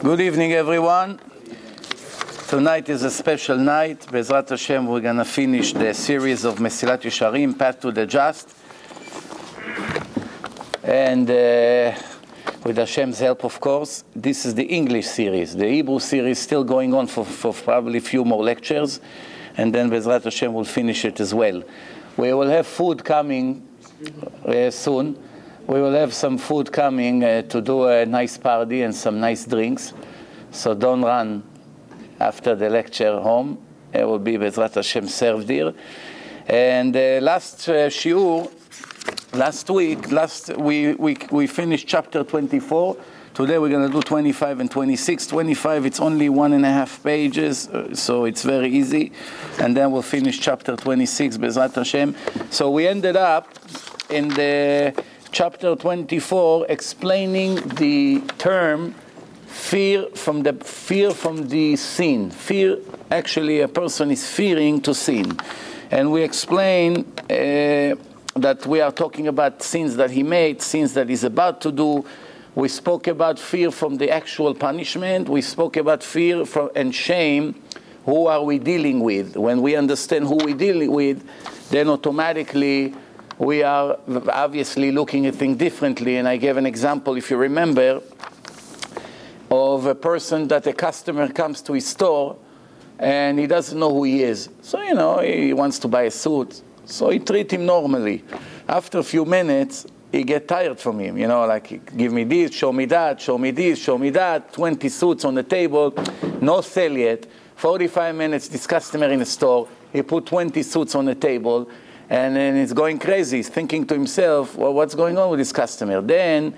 Good evening, everyone. Tonight is a special night. Bezrat Hashem, we're going to finish the series of Mesilat Yesharim, Path to the Just. And with Hashem's help, of course, this is the English series. The Hebrew series is still going on for probably a few more lectures. And then Bezrat Hashem will finish it as well. We will have food coming soon. We will have some food coming to do a nice party and some nice drinks. So don't run after the lecture home. It will be Bezrat Hashem served here. And last shiur, last week we finished chapter 24. Today we're going to do 25 and 26. 25, it's only 1.5 pages, so it's very easy. And then we'll finish chapter 26, Bezrat Hashem. So we ended up in the Chapter 24, explaining the term fear from the sin. Fear, actually, a person is fearing to sin, and we explain that we are talking about sins that he made, sins that he's about to do. We spoke about fear from the actual punishment. We spoke about fear from and shame. Who are we dealing with? When we understand who we deal with, then automatically we are obviously looking at things differently. And I gave an example, if you remember, of a person that a customer comes to his store and he doesn't know who he is. So, you know, he wants to buy a suit. So he treats him normally. After a few minutes, he gets tired from him. You know, like, give me this, show me that, show me this, show me that. 20 suits on the table, no sale yet. 45 minutes, this customer in the store, he put 20 suits on the table. And then he's going crazy. He's thinking to himself, well, what's going on with this customer? Then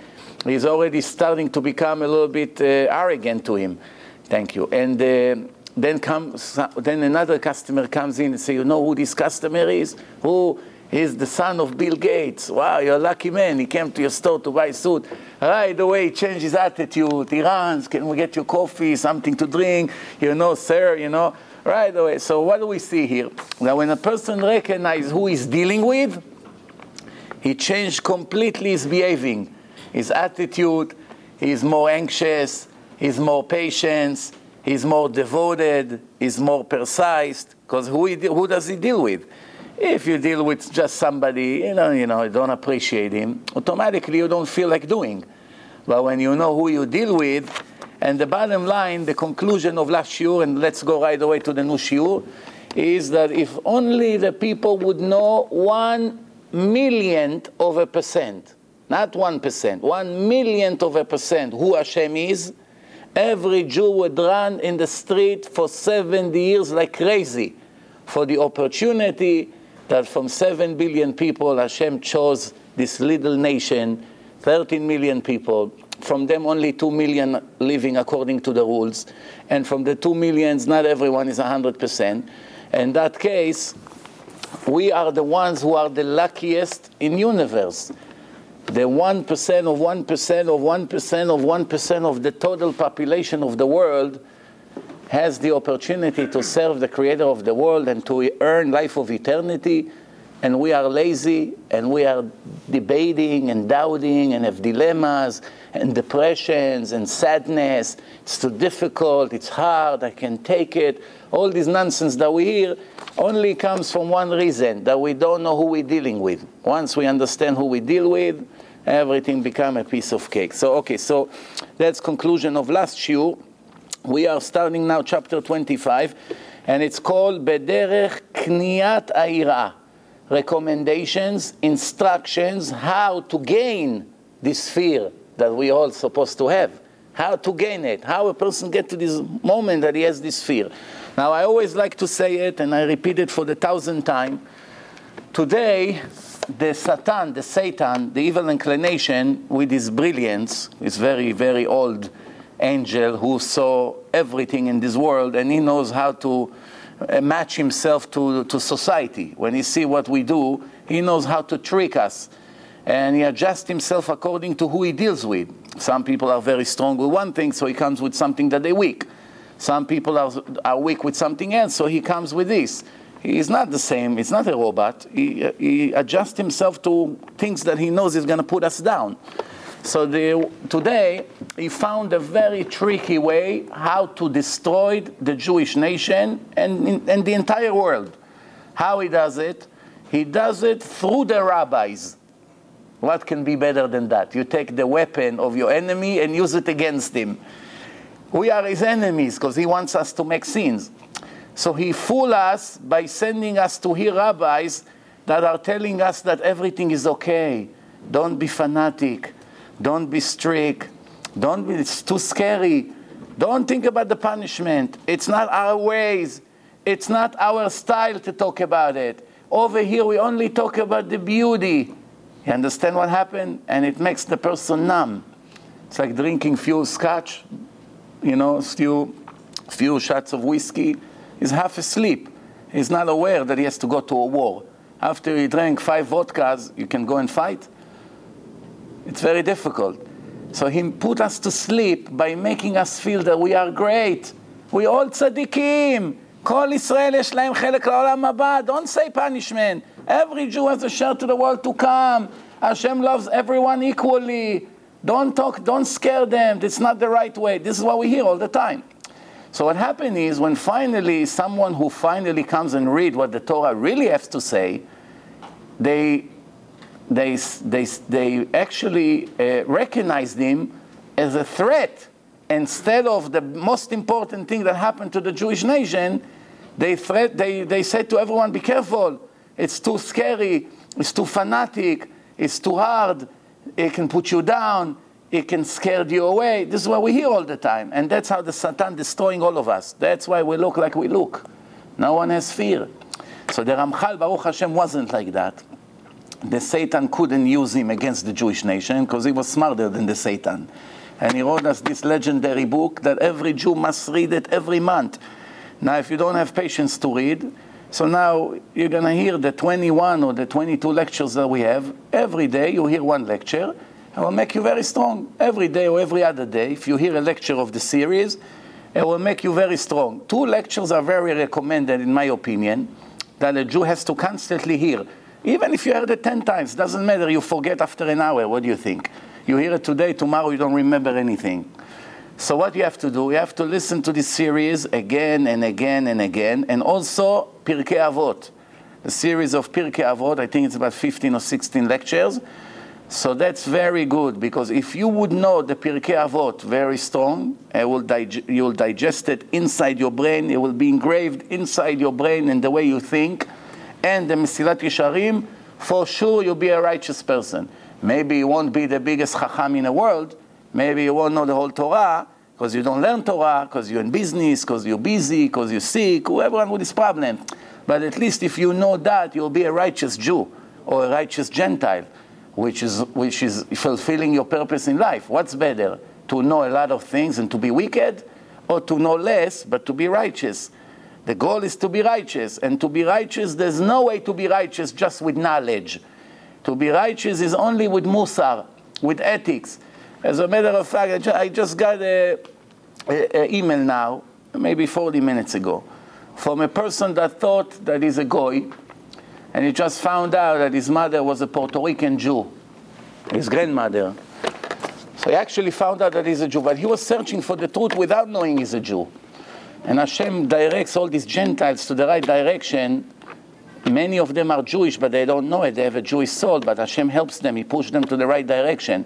he's already starting to become a little bit arrogant to him. Thank you. And then another customer comes in and says, you know who this customer is? Who is the son of Bill Gates? Wow, you're a lucky man. He came to your store to buy a suit. Right away, he changed his attitude. He runs, can we get you coffee, something to drink? You know, sir, you know. Right away. So what do we see here? That when a person recognizes who he's dealing with, he changed completely his behaving, his attitude. He's more anxious. He's more patient. He's more devoted. He's more precise. Because who does he deal with? If you deal with just somebody, you know, you don't appreciate him, automatically you don't feel like doing. But when you know who you deal with. And the bottom line, the conclusion of last shiur, and let's go right away to the new shiur, is that if only the people would know 1 millionth of a percent, not 1%, 1 millionth of a percent who Hashem is, every Jew would run in the street for 70 years like crazy for the opportunity that from 7 billion people, Hashem chose this little nation, 13 million people. From them, only 2 million living according to the rules. And from the 2 millions, not everyone is 100%. In that case, we are the ones who are the luckiest in universe. The 1% of 1% of 1% of 1% of the total population of the world has the opportunity to serve the Creator of the world and to earn life of eternity. And we are lazy, and we are debating and doubting and have dilemmas and depressions and sadness. It's too difficult, it's hard, I can't take it. All this nonsense that we hear only comes from one reason, that we don't know who we're dealing with. Once we understand who we deal with, everything becomes a piece of cake. So that's conclusion of last shiur. We are starting now chapter 25, and it's called Bederech Kniat Ha'irah. Recommendations, instructions, how to gain this fear that we all supposed to have. How to gain it. How a person gets to this moment that he has this fear. Now, I always like to say it, and I repeat it for the 1,000th time. Today, the Satan, the evil inclination, with his brilliance, is very, very old angel who saw everything in this world, and he knows how to match himself to society. When he sees what we do, he knows how to trick us. And he adjusts himself according to who he deals with. Some people are very strong with one thing, so he comes with something that they're weak. Some people are weak with something else, so he comes with this. He's not the same. It's not a robot. He adjusts himself to things that he knows is going to put us down. So today, he found a very tricky way how to destroy the Jewish nation and the entire world. How he does it? He does it through the rabbis. What can be better than that? You take the weapon of your enemy and use it against him. We are his enemies because he wants us to make sins. So he fools us by sending us to hear rabbis that are telling us that everything is okay. Don't be fanatic. Don't be strict. It's too scary. Don't think about the punishment. It's not our ways. It's not our style to talk about it. Over here, we only talk about the beauty. You understand what happened? And it makes the person numb. It's like drinking few scotch, few shots of whiskey. He's half asleep. He's not aware that he has to go to a war. After he drank 5 vodkas, you can go and fight. It's very difficult. So he put us to sleep by making us feel that we are great. We all tzaddikim. Kol Yisrael yesh lahem chelek la'olam haba. Don't say punishment. Every Jew has a share to the world to come. Hashem loves everyone equally. Don't scare them. It's not the right way. This is what we hear all the time. So what happened is when finally someone who finally comes and read what the Torah really has to say, they actually recognized him as a threat. Instead of the most important thing that happened to the Jewish nation, they said to everyone, be careful. It's too scary. It's too fanatic. It's too hard. It can put you down. It can scare you away. This is what we hear all the time. And that's how the Satan is destroying all of us. That's why we look like we look. No one has fear. So the Ramchal, Baruch Hashem, wasn't like that. The Satan couldn't use him against the Jewish nation because he was smarter than the Satan. And he wrote us this legendary book that every Jew must read it every month. Now, if you don't have patience to read, so now you're going to hear the 21 or the 22 lectures that we have. Every day you hear one lecture. It will make you very strong. Every day or every other day, if you hear a lecture of the series, it will make you very strong. 2 lectures are very recommended, in my opinion, that a Jew has to constantly hear. Even if you heard it 10 times, doesn't matter. You forget after an hour. What do you think? You hear it today, tomorrow you don't remember anything. So what you have to do, you have to listen to this series again and again and again, and also Pirkei Avot. The series of Pirkei Avot, I think it's about 15 or 16 lectures. So that's very good, because if you would know the Pirkei Avot very strong, you'll digest it inside your brain, it will be engraved inside your brain and the way you think. And the Mesilat Yesharim, for sure you'll be a righteous person. Maybe you won't be the biggest chacham in the world. Maybe you won't know the whole Torah because you don't learn Torah, because you're in business, because you're busy, because you're sick, everyone with this problem. But at least if you know that, you'll be a righteous Jew or a righteous Gentile, which is fulfilling your purpose in life. What's better, to know a lot of things and to be wicked, or to know less but to be righteous? The goal is to be righteous. And to be righteous, there's no way to be righteous just with knowledge. To be righteous is only with musar, with ethics. As a matter of fact, I just got an email now, maybe 40 minutes ago, from a person that thought that he's a goy, and he just found out that his mother was a Puerto Rican Jew, his grandmother. So he actually found out that he's a Jew, but he was searching for the truth without knowing he's a Jew. And Hashem directs all these Gentiles to the right direction. Many of them are Jewish, but they don't know it. They have a Jewish soul, but Hashem helps them. He pushed them to the right direction.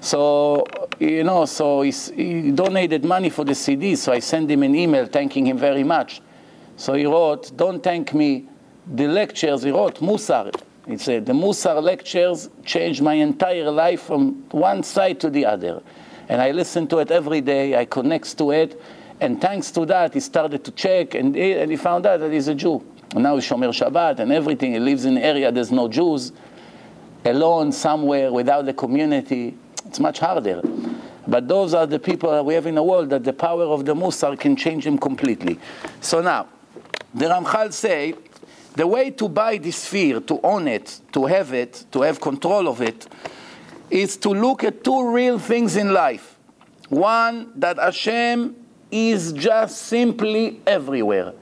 So, he donated money for the CD, so I sent him an email thanking him very much. So he wrote, don't thank me. The lectures, he wrote, Musar. He said, the Musar lectures changed my entire life from one side to the other. And I listen to it every day. I connect to it. And thanks to that, he started to check, and he found out that he's a Jew. And now he's Shomer Shabbat and everything. He lives in an area there's no Jews, alone somewhere without the community. It's much harder. But those are the people that we have in the world that the power of the Musar can change them completely. So now, the Ramchal say, the way to buy this fear, to own it, to have it, to have control of it, is to look at 2 real things in life. One, that Hashem is just simply everywhere.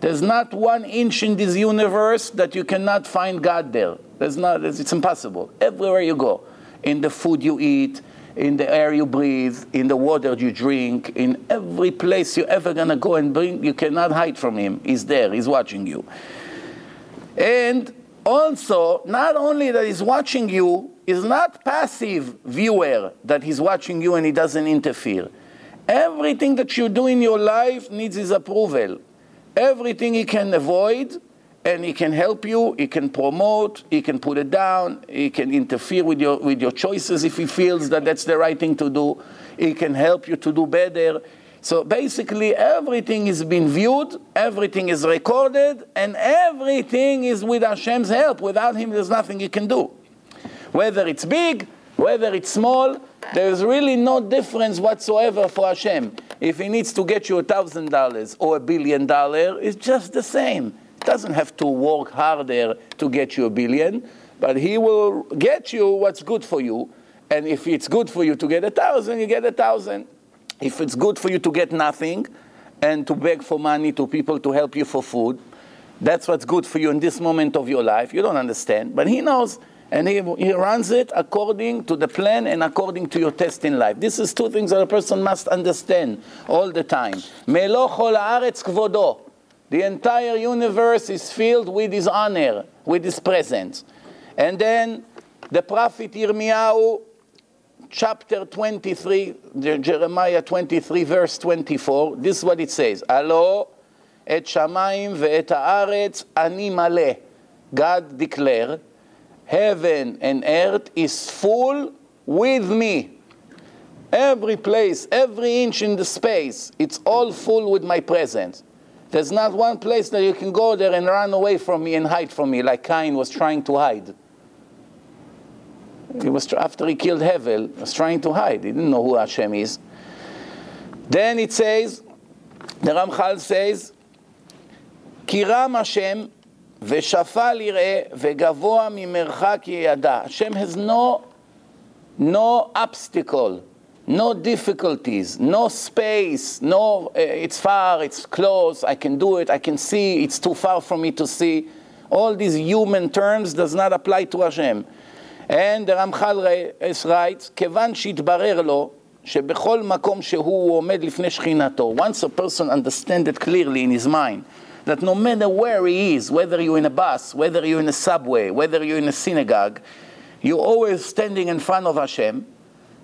There's not 1 inch in this universe that you cannot find God there. It's impossible. Everywhere you go. in the food you eat, in the air you breathe, in the water you drink, in every place you're ever going to go and bring, you cannot hide from him. He's there. He's watching you. And also, not only that he's watching you, he's not passive viewer that he's watching you and he doesn't interfere. Everything that you do in your life needs his approval. Everything he can avoid, and he can help you, he can promote, he can put it down, he can interfere with your choices if he feels that that's the right thing to do. He can help you to do better. So basically, everything is being viewed, everything is recorded, and everything is with Hashem's help. Without him, there's nothing you can do. Whether it's big, whether it's small, there's really no difference whatsoever for Hashem. If he needs to get you $1,000 or $1 billion, it's just the same. He doesn't have to work harder to get you $1 billion, but he will get you what's good for you. And if it's good for you to get 1,000, you get 1,000. If it's good for you to get nothing and to beg for money to people to help you for food, that's what's good for you in this moment of your life. You don't understand, but he knows. And he runs it according to the plan and according to your test in life. This is two things that a person must understand all the time. Melech kol haaretz kvodo. The entire universe is filled with his honor, with his presence. And then the prophet Yirmiyahu, chapter 23, Jeremiah 23, verse 24. This is what it says. Alo et shamayim ve'et haaretz ani maleh. God declared, heaven and earth is full with me. Every place, every inch in the space, it's all full with my presence. There's not one place that you can go there and run away from me and hide from me, like Cain was trying to hide. He was after he killed Hevel, he was trying to hide. He didn't know who Hashem is. Then it says, the Ramchal says, Kiram Hashem, Hashem has no obstacle, no difficulties, no space, no it's far, it's close, I can do it, I can see, it's too far for me to see. All these human terms does not apply to Hashem. And the Ramchal writes, כיוון שיתברר לו שבכל מקום שהוא עומד לפני שכינתו. Once a person understands it clearly in his mind, that no matter where he is, whether you're in a bus, whether you're in a subway, whether you're in a synagogue, you're always standing in front of Hashem.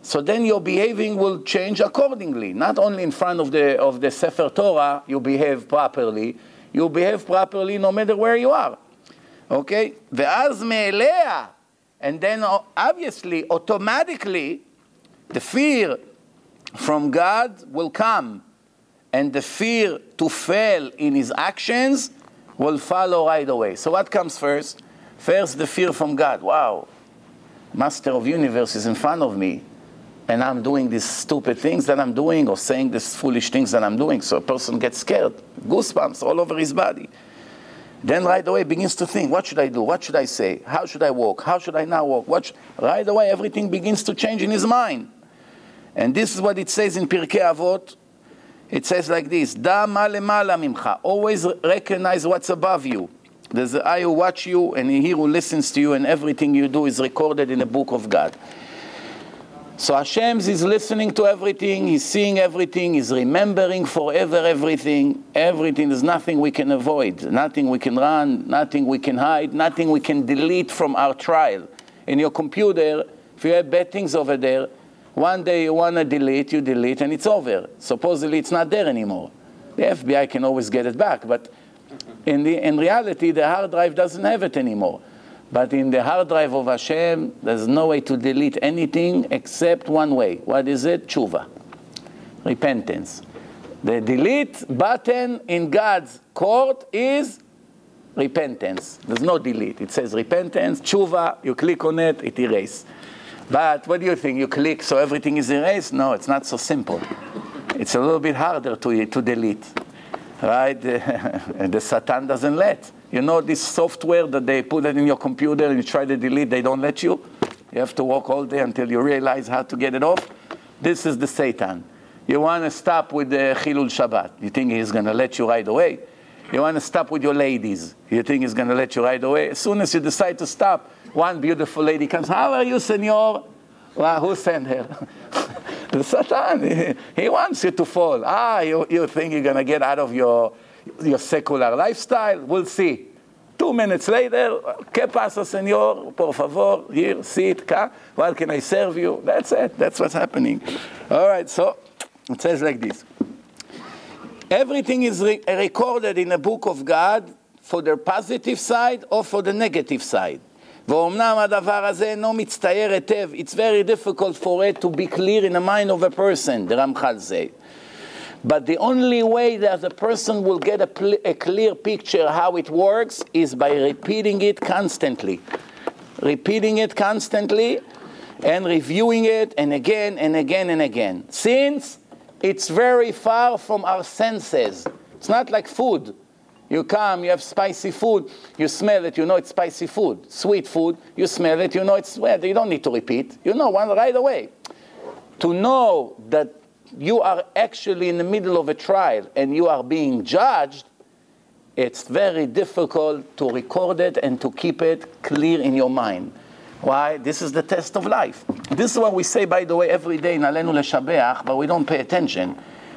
So then your behaving will change accordingly. Not only in front of the Sefer Torah, you behave properly. You behave properly no matter where you are. Okay? Ve'az me'elea. And then obviously, automatically, the fear from God will come. And the fear to fail in his actions will follow right away. So what comes first? First, the fear from God. Wow, Master of Universe is in front of me, and I'm doing these stupid things that I'm doing or saying these foolish things that I'm doing. So a person gets scared, goosebumps all over his body. Then right away begins to think, what should I do? What should I say? How should I walk? How should I not walk? Right away everything begins to change in his mind. And this is what it says in Pirkei Avot. It says like this, Da ma lemala mimcha. Always recognize what's above you. There's the eye who watch you and he who listens to you, and everything you do is recorded in the book of God. So Hashem is listening to everything, he's seeing everything, he's remembering forever everything. There's nothing we can avoid, nothing we can run, nothing we can hide, nothing we can delete from our trial. In your computer, if you have bad things over there, one day you want to delete, you delete, and it's over. Supposedly it's not there anymore. The FBI can always get it back, but in reality, the hard drive doesn't have it anymore. But in the hard drive of Hashem, there's no way to delete anything except one way. What is it? Tshuva. Repentance. The delete button in God's court is repentance. There's no delete. It says repentance, tshuva, you click on it, it erases. But what do you think? You click so everything is erased? No, it's not so simple. It's a little bit harder to delete, right? The Satan doesn't let. You know this software that they put it in your computer and you try to delete, they don't let you? You have to walk all day until you realize how to get it off. This is the Satan. You want to stop with the Chilul Shabbat. You think he's going to let you right away? You want to stop with your ladies. You think he's going to let you right away? As soon as you decide to stop, one beautiful lady comes, how are you, senor? Well, who sent her? The Satan. He wants you to fall. You think you're going to get out of your secular lifestyle? We'll see. 2 minutes later, ¿qué pasa, señor? Por favor, here, sit, car. Well, can I serve you? That's it. That's what's happening. All right, so it says like this. Everything is recorded in the book of God for the positive side or for the negative side. It's very difficult for it to be clear in the mind of a person, the Ramchal says. But the only way that the person will get a clear picture how it works is by repeating it constantly. Repeating it constantly and reviewing it and again and again and again. Since it's very far from our senses. It's not like food. You come, you have spicy food, you smell it, you know it's spicy food. Sweet food, you smell it, you know it's sweet. You don't need to repeat. You know one right away. To know that you are actually in the middle of a trial and you are being judged, it's very difficult to record it and to keep it clear in your mind. Why? This is the test of life. This is what we say, by the way, every day in Alenu Leshabeach, but we don't pay attention.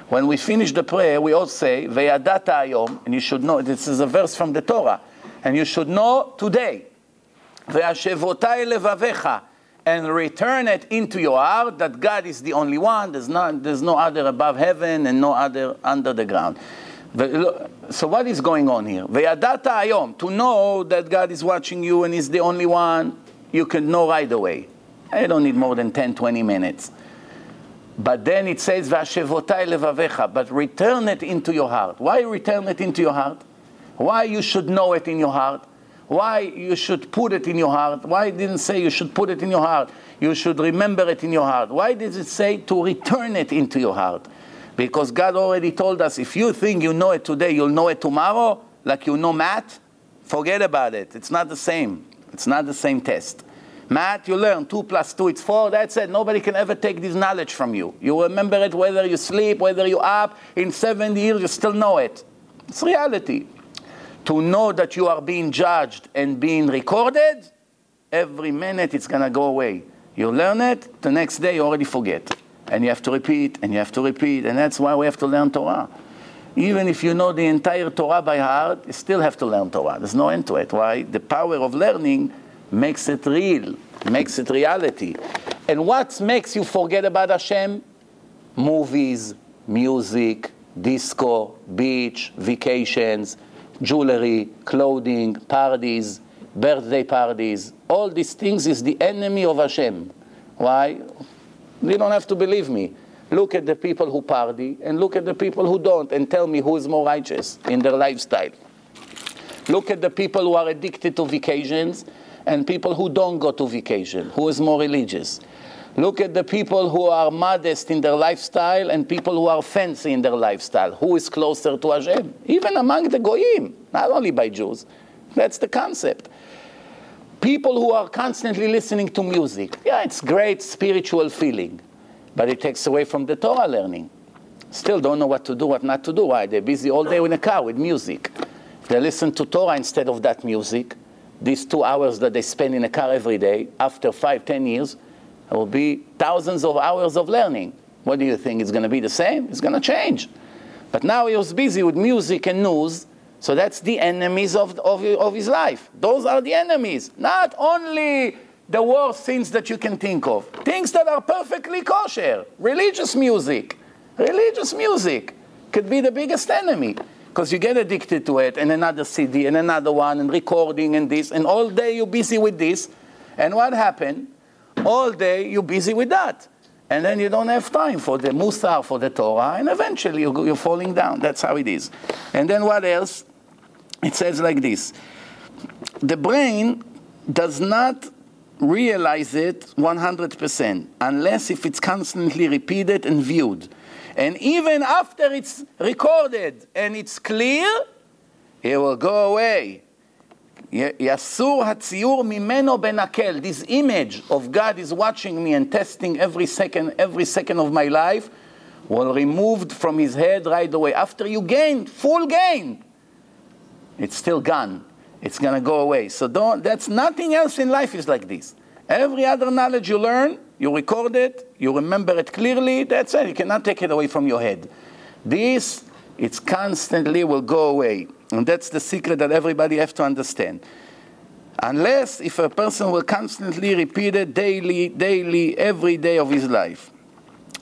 When we finish the prayer, we all say, Ve'yadata ayom, and you should know, this is a verse from the Torah, and you should know today, Ve'ashevotai levavecha, and return it into your heart that God is the only one. There's no other above heaven and no other under the ground. So what is going on here? Ve'yadata ayom, to know that God is watching you and is the only one, you can know right away. I don't need more than 10, 20 minutes. But then it says, V'ashevotai levavecha, but return it into your heart. Why return it into your heart? Why you should know it in your heart? Why you should put it in your heart? Why it didn't say you should put it in your heart? You should remember it in your heart. Why does it say to return it into your heart? Because God already told us, if you think you know it today, you'll know it tomorrow, like you know math, forget about it. It's not the same. It's not the same test. Math, you learn 2 + 2 = 4. That's it. Nobody can ever take this knowledge from you. You remember it whether you sleep, whether you're up. In 70 years, you still know it. It's reality. To know that you are being judged and being recorded, every minute it's going to go away. You learn it, the next day you already forget. And you have to repeat, and you have to repeat. And that's why we have to learn Torah. Even if you know the entire Torah by heart, you still have to learn Torah. There's no end to it. Why? The power of learning makes it real, makes it reality. And what makes you forget about Hashem? Movies, music, disco, beach, vacations, jewelry, clothing, parties, birthday parties. All these things is the enemy of Hashem. Why? You don't have to believe me. Look at the people who party and look at the people who don't and tell me who is more righteous in their lifestyle. Look at the people who are addicted to vacations and people who don't go to vacation. Who is more religious? Look at the people who are modest in their lifestyle and people who are fancy in their lifestyle. Who is closer to Hashem? Even among the Goyim, not only by Jews. That's the concept. People who are constantly listening to music. Yeah, it's great spiritual feeling, but it takes away from the Torah learning. Still don't know what to do, what not to do. Why? They're busy all day in the car with music. If they listen to Torah instead of that music, these 2 hours that they spend in the car every day, after 5, 10 years, it will be thousands of hours of learning. What do you think? It's going to be the same? It's going to change. But now he was busy with music and news, so that's the enemies of his life. Those are the enemies. Not only the worst things that you can think of. Things that are perfectly kosher. Religious music. Religious music could be the biggest enemy. Because you get addicted to it, and another CD, and another one, and recording, and this. And all day you're busy with this. And what happened? All day you're busy with that. And then you don't have time for the Musar, for the Torah, and eventually you're falling down. That's how it is. And then what else? It says like this. The brain does not realize it 100%, unless if it's constantly repeated and viewed. And even after it's recorded and it's clear, it will go away. Yasur hatziur mimeno benakel. This image of God is watching me and testing every second of my life, will removed from his head right away. After you gain, full gain, it's still gone. It's going to go away. So that's nothing else in life is like this. Every other knowledge you learn, you record it, you remember it clearly, that's it. You cannot take it away from your head. This, it constantly will go away. And that's the secret that everybody has to understand. Unless if a person will constantly repeat it daily, every day of his life.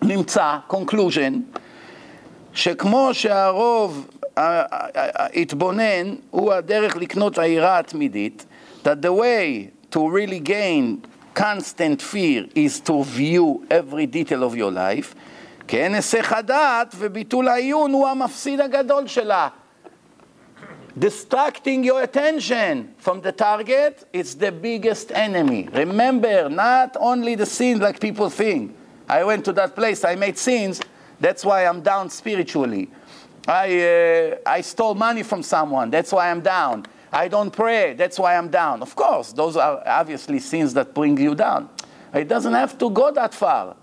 נמצא, conclusion, שכמו שהרוב התבונן, הוא הדרך לקנות העירה התמידית, that the way to really gain constant fear is to view every detail of your life, כן, היסח הדעת וביטול העיון הוא המפסיד הגדול שלה. Distracting your attention from the target, it's the biggest enemy. Remember, not only the sins like people think. I went to that place, I made sins, that's why I'm down spiritually. I stole money from someone, that's why I'm down. I don't pray, that's why I'm down. Of course, those are obviously sins that bring you down. It doesn't have to go that far.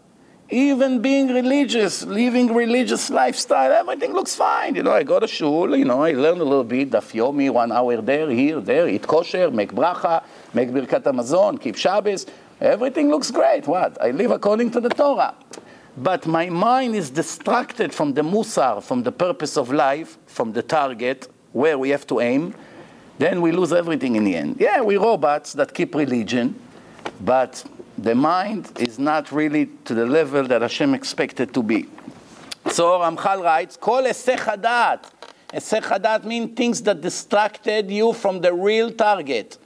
Even being religious, living religious lifestyle, everything looks fine. You know, I go to shul, you know, I learn a little bit, daf yomi, 1 hour there, here, there, eat kosher, make bracha, make birkat hamazon, keep Shabbos. Everything looks great. What? I live according to the Torah. But my mind is distracted from the musar, from the purpose of life, from the target, where we have to aim. Then we lose everything in the end. Yeah, we're robots that keep religion, but the mind is not really to the level that Hashem expected to be. So Ramchal writes, Kol Esech Hadat. Esech Hadat means things that distracted you from the real target.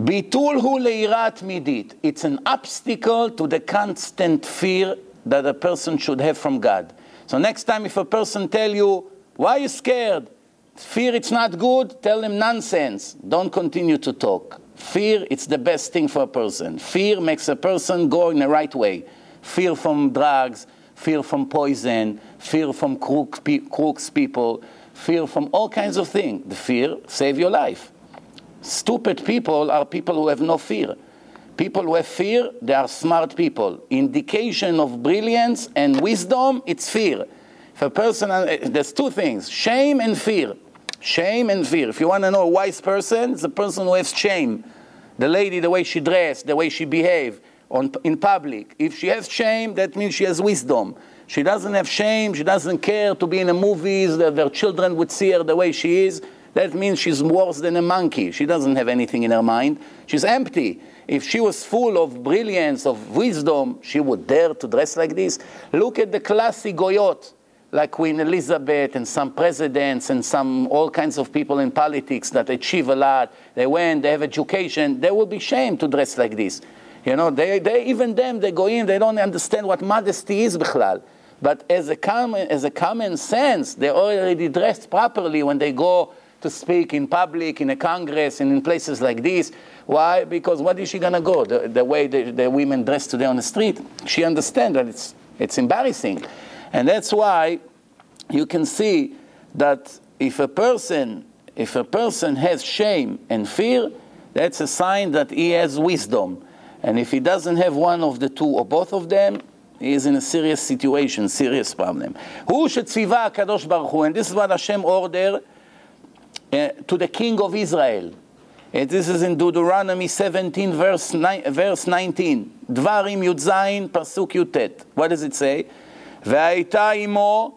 Bitul hu leirat midit. It's an obstacle to the constant fear that a person should have from God. So next time if a person tell you, why are you scared? Fear, it's not good. Tell them nonsense. Don't continue to talk. Fear, it's the best thing for a person. Fear makes a person go in the right way. Fear from drugs, fear from poison, fear from crooks people, fear from all kinds of things. The fear save your life. Stupid people are people who have no fear. People who have fear, they are smart people. Indication of brilliance and wisdom, it's fear. If a person, there's two things, shame and fear. Shame and fear. If you want to know a wise person, it's a person who has shame. The lady, the way she dressed, the way she behaved in public. If she has shame, that means she has wisdom. She doesn't have shame. She doesn't care to be in the movies that their children would see her the way she is. That means she's worse than a monkey. She doesn't have anything in her mind. She's empty. If she was full of brilliance, of wisdom, she would dare to dress like this. Look at the classic goyot. Like Queen Elizabeth and some presidents and some all kinds of people in politics that achieve a lot. They went, they have education. They will be shamed to dress like this. You know, they even them, they go in, they don't understand what modesty is bichlal. But as a common sense, they already dressed properly when they go to speak in public, in a congress, and in places like this. Why? Because what is she going to go? The way the women dress today on the street, she understands that it's embarrassing. And that's why you can see that if a person has shame and fear, that's a sign that he has wisdom. And if he doesn't have one of the two or both of them, he is in a serious situation, serious problem. Hu shetzivah HaKadosh Baruch Hu, and this is what Hashem ordered to the king of Israel. And this is in Deuteronomy 17, verse 19. Dvarim Yudzayin, Pasuk Yutet. What does it say? Ve'ayita imo,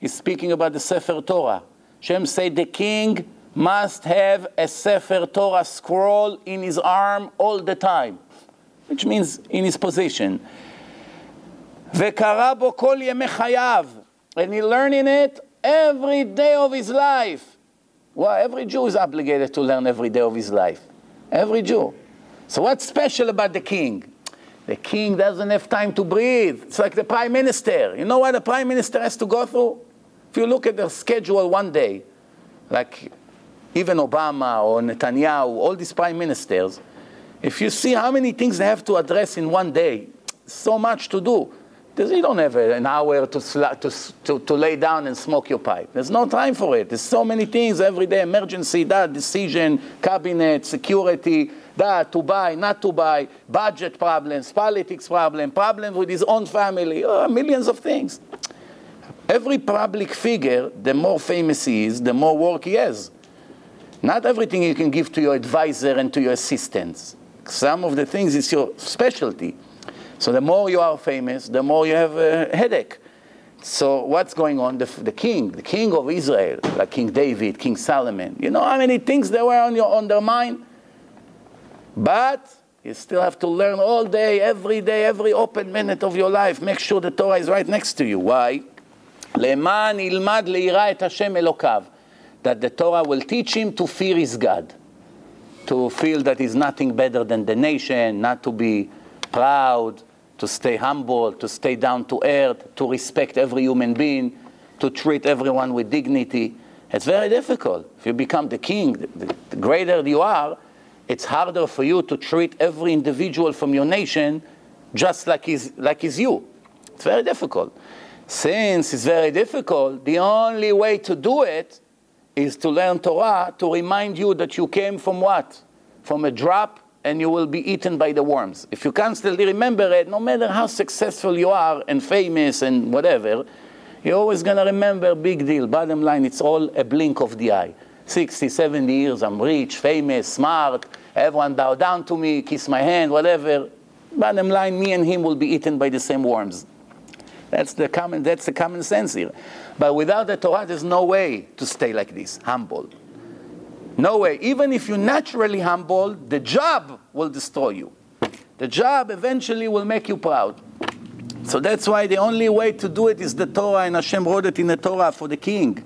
he's speaking about the Sefer Torah. Hashem said the king must have a Sefer Torah scroll in his arm all the time, which means in his position. Ve'kara bo kol yemei chayav, and he learned in it every day of his life. Well, every Jew is obligated to learn every day of his life. Every Jew. So what's special about the king? The king doesn't have time to breathe. It's like the prime minister. You know what the prime minister has to go through? If you look at their schedule one day, like even Obama or Netanyahu, all these prime ministers, if you see how many things they have to address in one day, so much to do. You don't have an hour to lay down and smoke your pipe. There's no time for it. There's so many things every day, emergency, that decision, cabinet, security, that to buy, not to buy, budget problems, politics problems with his own family, millions of things. Every public figure, the more famous he is, the more work he has. Not everything you can give to your advisor and to your assistants. Some of the things is your specialty. So the more you are famous, the more you have a headache. So what's going on? The king of Israel, like King David, King Solomon, you know how many things there were on their mind? But you still have to learn all day, every open minute of your life. Make sure the Torah is right next to you. Why? Leman ilmad leira et Hashem elokav. That the Torah will teach him to fear his God. To feel that he's nothing better than the nation, not to be proud, to stay humble, to stay down to earth, to respect every human being, to treat everyone with dignity. It's very difficult. If you become the king, the greater you are, it's harder for you to treat every individual from your nation just like he's you. It's very difficult. Since it's very difficult, the only way to do it is to learn Torah, to remind you that you came from what? From a drop, and you will be eaten by the worms. If you constantly remember it, no matter how successful you are and famous and whatever, you're always going to remember, big deal. Bottom line, it's all a blink of the eye. 60, 70 years, I'm rich, famous, smart, everyone bow down to me, kiss my hand, whatever. Bottom line, me and him will be eaten by the same worms. That's the common sense here. But without the Torah, there's no way to stay like this, humble. No way. Even if you're naturally humble, the job will destroy you. The job eventually will make you proud. So that's why the only way to do it is the Torah, and Hashem wrote it in the Torah for the king.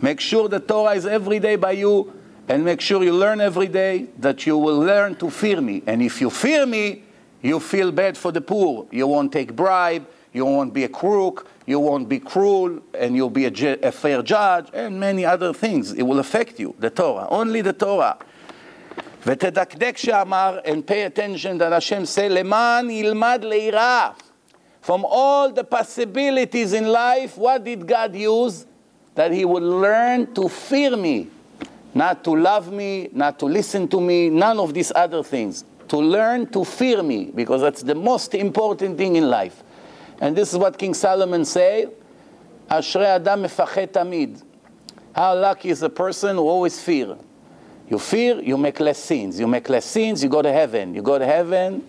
Make sure the Torah is every day by you, and make sure you learn every day that you will learn to fear me. And if you fear me, you feel bad for the poor. You won't take bribe, you won't be a crook, you won't be cruel, and you'll be a fair judge, and many other things. It will affect you, the Torah, only the Torah. ותדקדק שאמר, and pay attention that Hashem say, למען ילמד ליראה. From all the possibilities in life, what did God use? That he would learn to fear me, not to love me, not to listen to me, none of these other things. To learn to fear me, because that's the most important thing in life. And this is what King Solomon say, Ashrei Adam mefached tamid. How lucky is a person who always fear. You fear, you make less sins. You make less sins, you go to heaven. You go to heaven,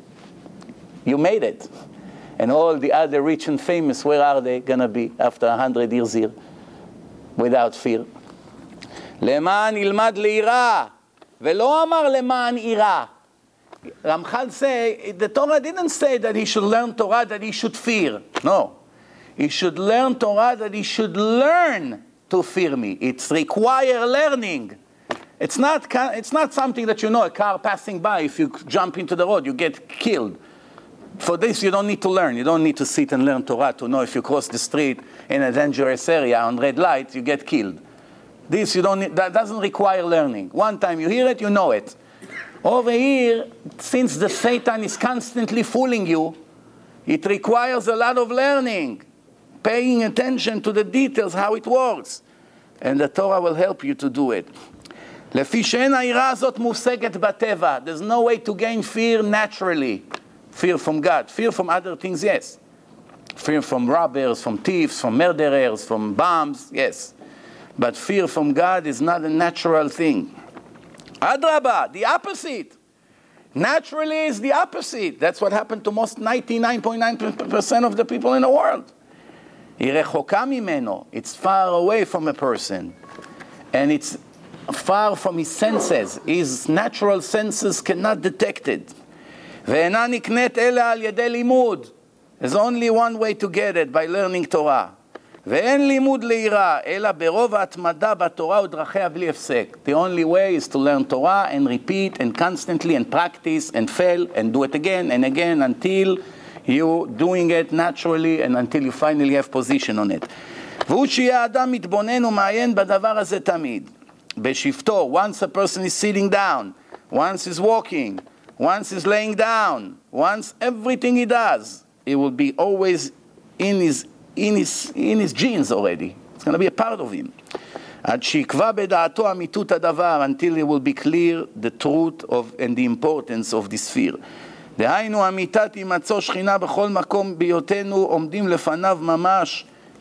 you made it. And all the other rich and famous, where are they going to be after 100 years here? Without fear. Leman ilmad leira. Velo amar leman ira. Ramchal say, the Torah didn't say that he should learn Torah, that he should fear. No. He should learn Torah, that he should learn to fear me. It's require learning. It's not something that you know, a car passing by, if you jump into the road, you get killed. For this, you don't need to learn. You don't need to sit and learn Torah to know if you cross the street in a dangerous area on red light, you get killed. This, you don't need, that doesn't require learning. One time you hear it, you know it. Over here, since the Satan is constantly fooling you, it requires a lot of learning, paying attention to the details, how it works. And the Torah will help you to do it. There's no way to gain fear naturally. Fear from God. Fear from other things, yes. Fear from robbers, from thieves, from murderers, from bombs, yes. But fear from God is not a natural thing. Adrabah, the opposite. Naturally is the opposite. That's what happened to most 99.9% of the people in the world. It's far away from a person. And it's far from his senses. His natural senses cannot detect it. There's only one way to get it, by learning Torah. The only way is to learn Torah and repeat and constantly and practice and fail and do it again and again until you're doing it naturally and until you finally have position on it. Once a person is sitting down, once he's walking, once he's laying down, once everything he does, it will be always in his genes already. It's going to be a part of him. Until it will be clear the truth of and the importance of this fear. Dehaynu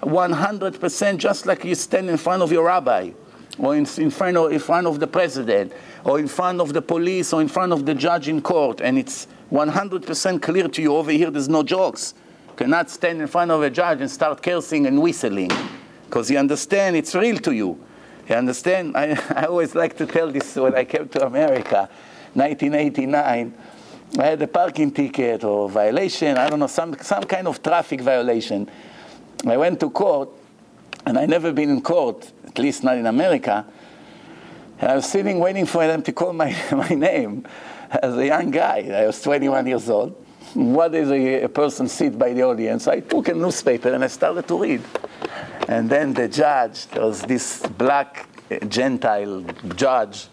100%, just like you stand in front of your rabbi. or in front of the president, or in front of the police, or in front of the judge in court, and it's 100% clear to you over here there's no jokes. You cannot stand in front of a judge and start cursing and whistling, because you understand it's real to you. You understand? I always like to tell this when I came to America, 1989, I had a parking ticket or violation, I don't know, some kind of traffic violation. I went to court, and I never been in court, at least not in America. And I was sitting waiting for them to call my name as a young guy. I was 21 years old. What is a person sit by the audience? I took a newspaper and I started to read. And then the judge, there was this black Gentile judge,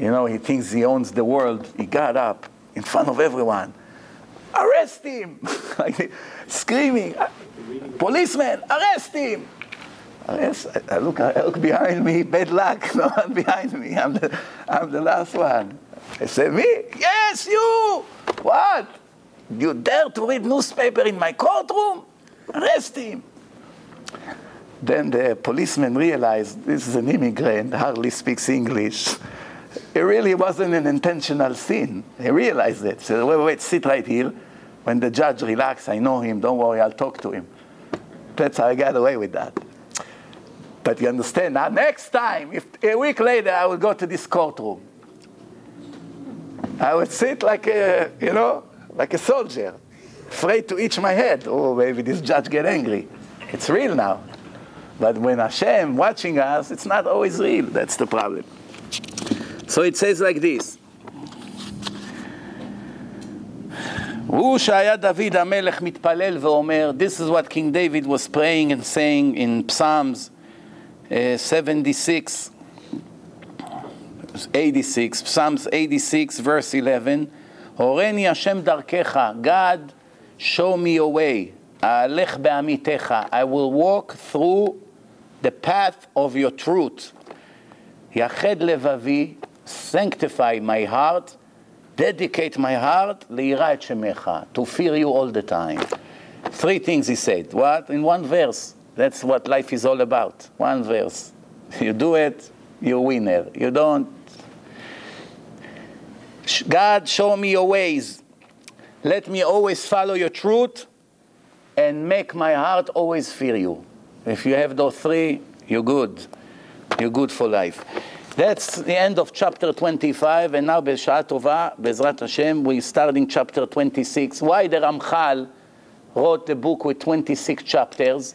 you know, he thinks he owns the world. He got up in front of everyone. Arrest him! Screaming, policeman, arrest him! Yes, I look behind me, bad luck, no one behind me, I'm the last one. I said, me? Yes, you! What? You dare to read newspaper in my courtroom? Arrest him! Then the policeman realized this is an immigrant, hardly speaks English. It really wasn't an intentional sin. He realized it. He said, wait, sit right here. When the judge relaxes, I know him, don't worry, I'll talk to him. That's how I got away with that. But you understand, now next time, if a week later, I will go to this courtroom. I would sit like a soldier, afraid to itch my head. Oh, maybe this judge get angry. It's real now. But when Hashem watching us, it's not always real. That's the problem. So it says like this. This is what King David was praying and saying in Psalms 86, Psalms 86, verse 11. Horeni Hashem darkecha, God, show me your way. I will walk through the path of your truth. Yached levavi, sanctify my heart, dedicate my heart, li'irat shemecha, to fear you all the time. Three things he said. What? In one verse. That's what life is all about. One verse. You do it, you're a winner. You don't. God, show me your ways. Let me always follow your truth and make my heart always fear you. If you have those three, you're good. You're good for life. That's the end of chapter 25, and now B'Sha'at Tova, B'ezrat Hashem, we're starting chapter 26. Why the Ramchal wrote a book with 26 chapters?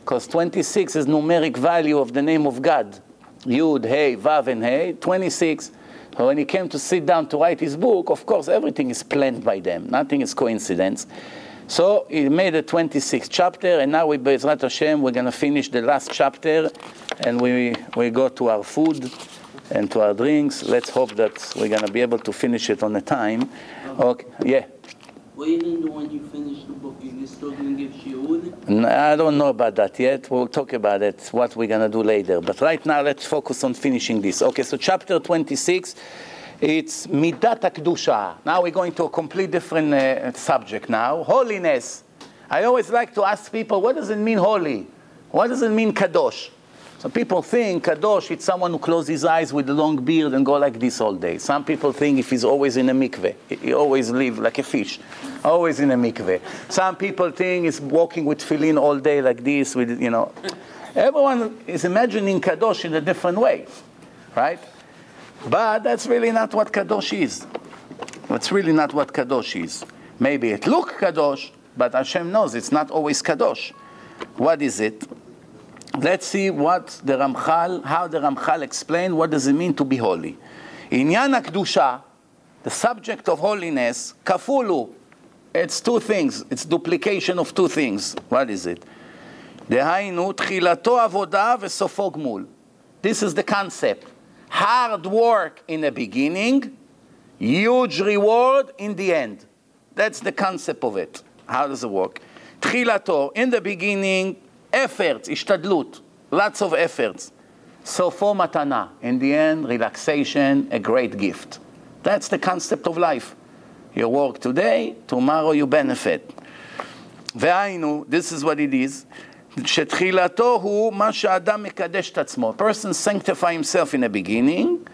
Because 26 is numeric value of the name of God. Yud, Hey, Vav, and Hey, 26. When he came to sit down to write his book, of course, everything is planned by them. Nothing is coincidence. So he made a 26th chapter, and now with Be'ezrat Hashem, we're going to finish the last chapter, and we go to our food and to our drinks. Let's hope that we're going to be able to finish it on the time. Okay. Yeah? Well, even when you finish the book, you're still going to give shiur? No, I don't know about that yet. We'll talk about it, what we're going to do later. But right now, let's focus on finishing this. Okay, so chapter 26. It's Midat HaKdusha. Now we're going to a completely different subject now. Holiness. I always like to ask people, what does it mean holy? What does it mean kadosh? So people think kadosh, it's someone who closes his eyes with a long beard and go like this all day. Some people think if he's always in a mikveh, he always live like a fish, always in a mikveh. Some people think he's walking with tefillin all day like this, with, you know. Everyone is imagining kadosh in a different way, right? But that's really not what Kadosh is. That's really not what Kadosh is. Maybe it looks Kadosh, but Hashem knows it's not always Kadosh. What is it? Let's see how the Ramchal explained what does it mean to be holy. Inyan HaKdusha, the subject of holiness, kafulu, it's two things. It's duplication of two things. What is it? Dehainu tchilato avodah v'sofo gmul. This is the concept. Hard work in the beginning, huge reward in the end. That's the concept of it. How does it work? Tchilato, in the beginning, efforts, ishtadlut, lots of efforts. Sofo matana, in the end, relaxation, a great gift. That's the concept of life. You work today, tomorrow you benefit. Ve'ainu, this is what it is. שתחילתו הוא מה שאדם מקדש את עצמו. Person sanctify himself in the beginning,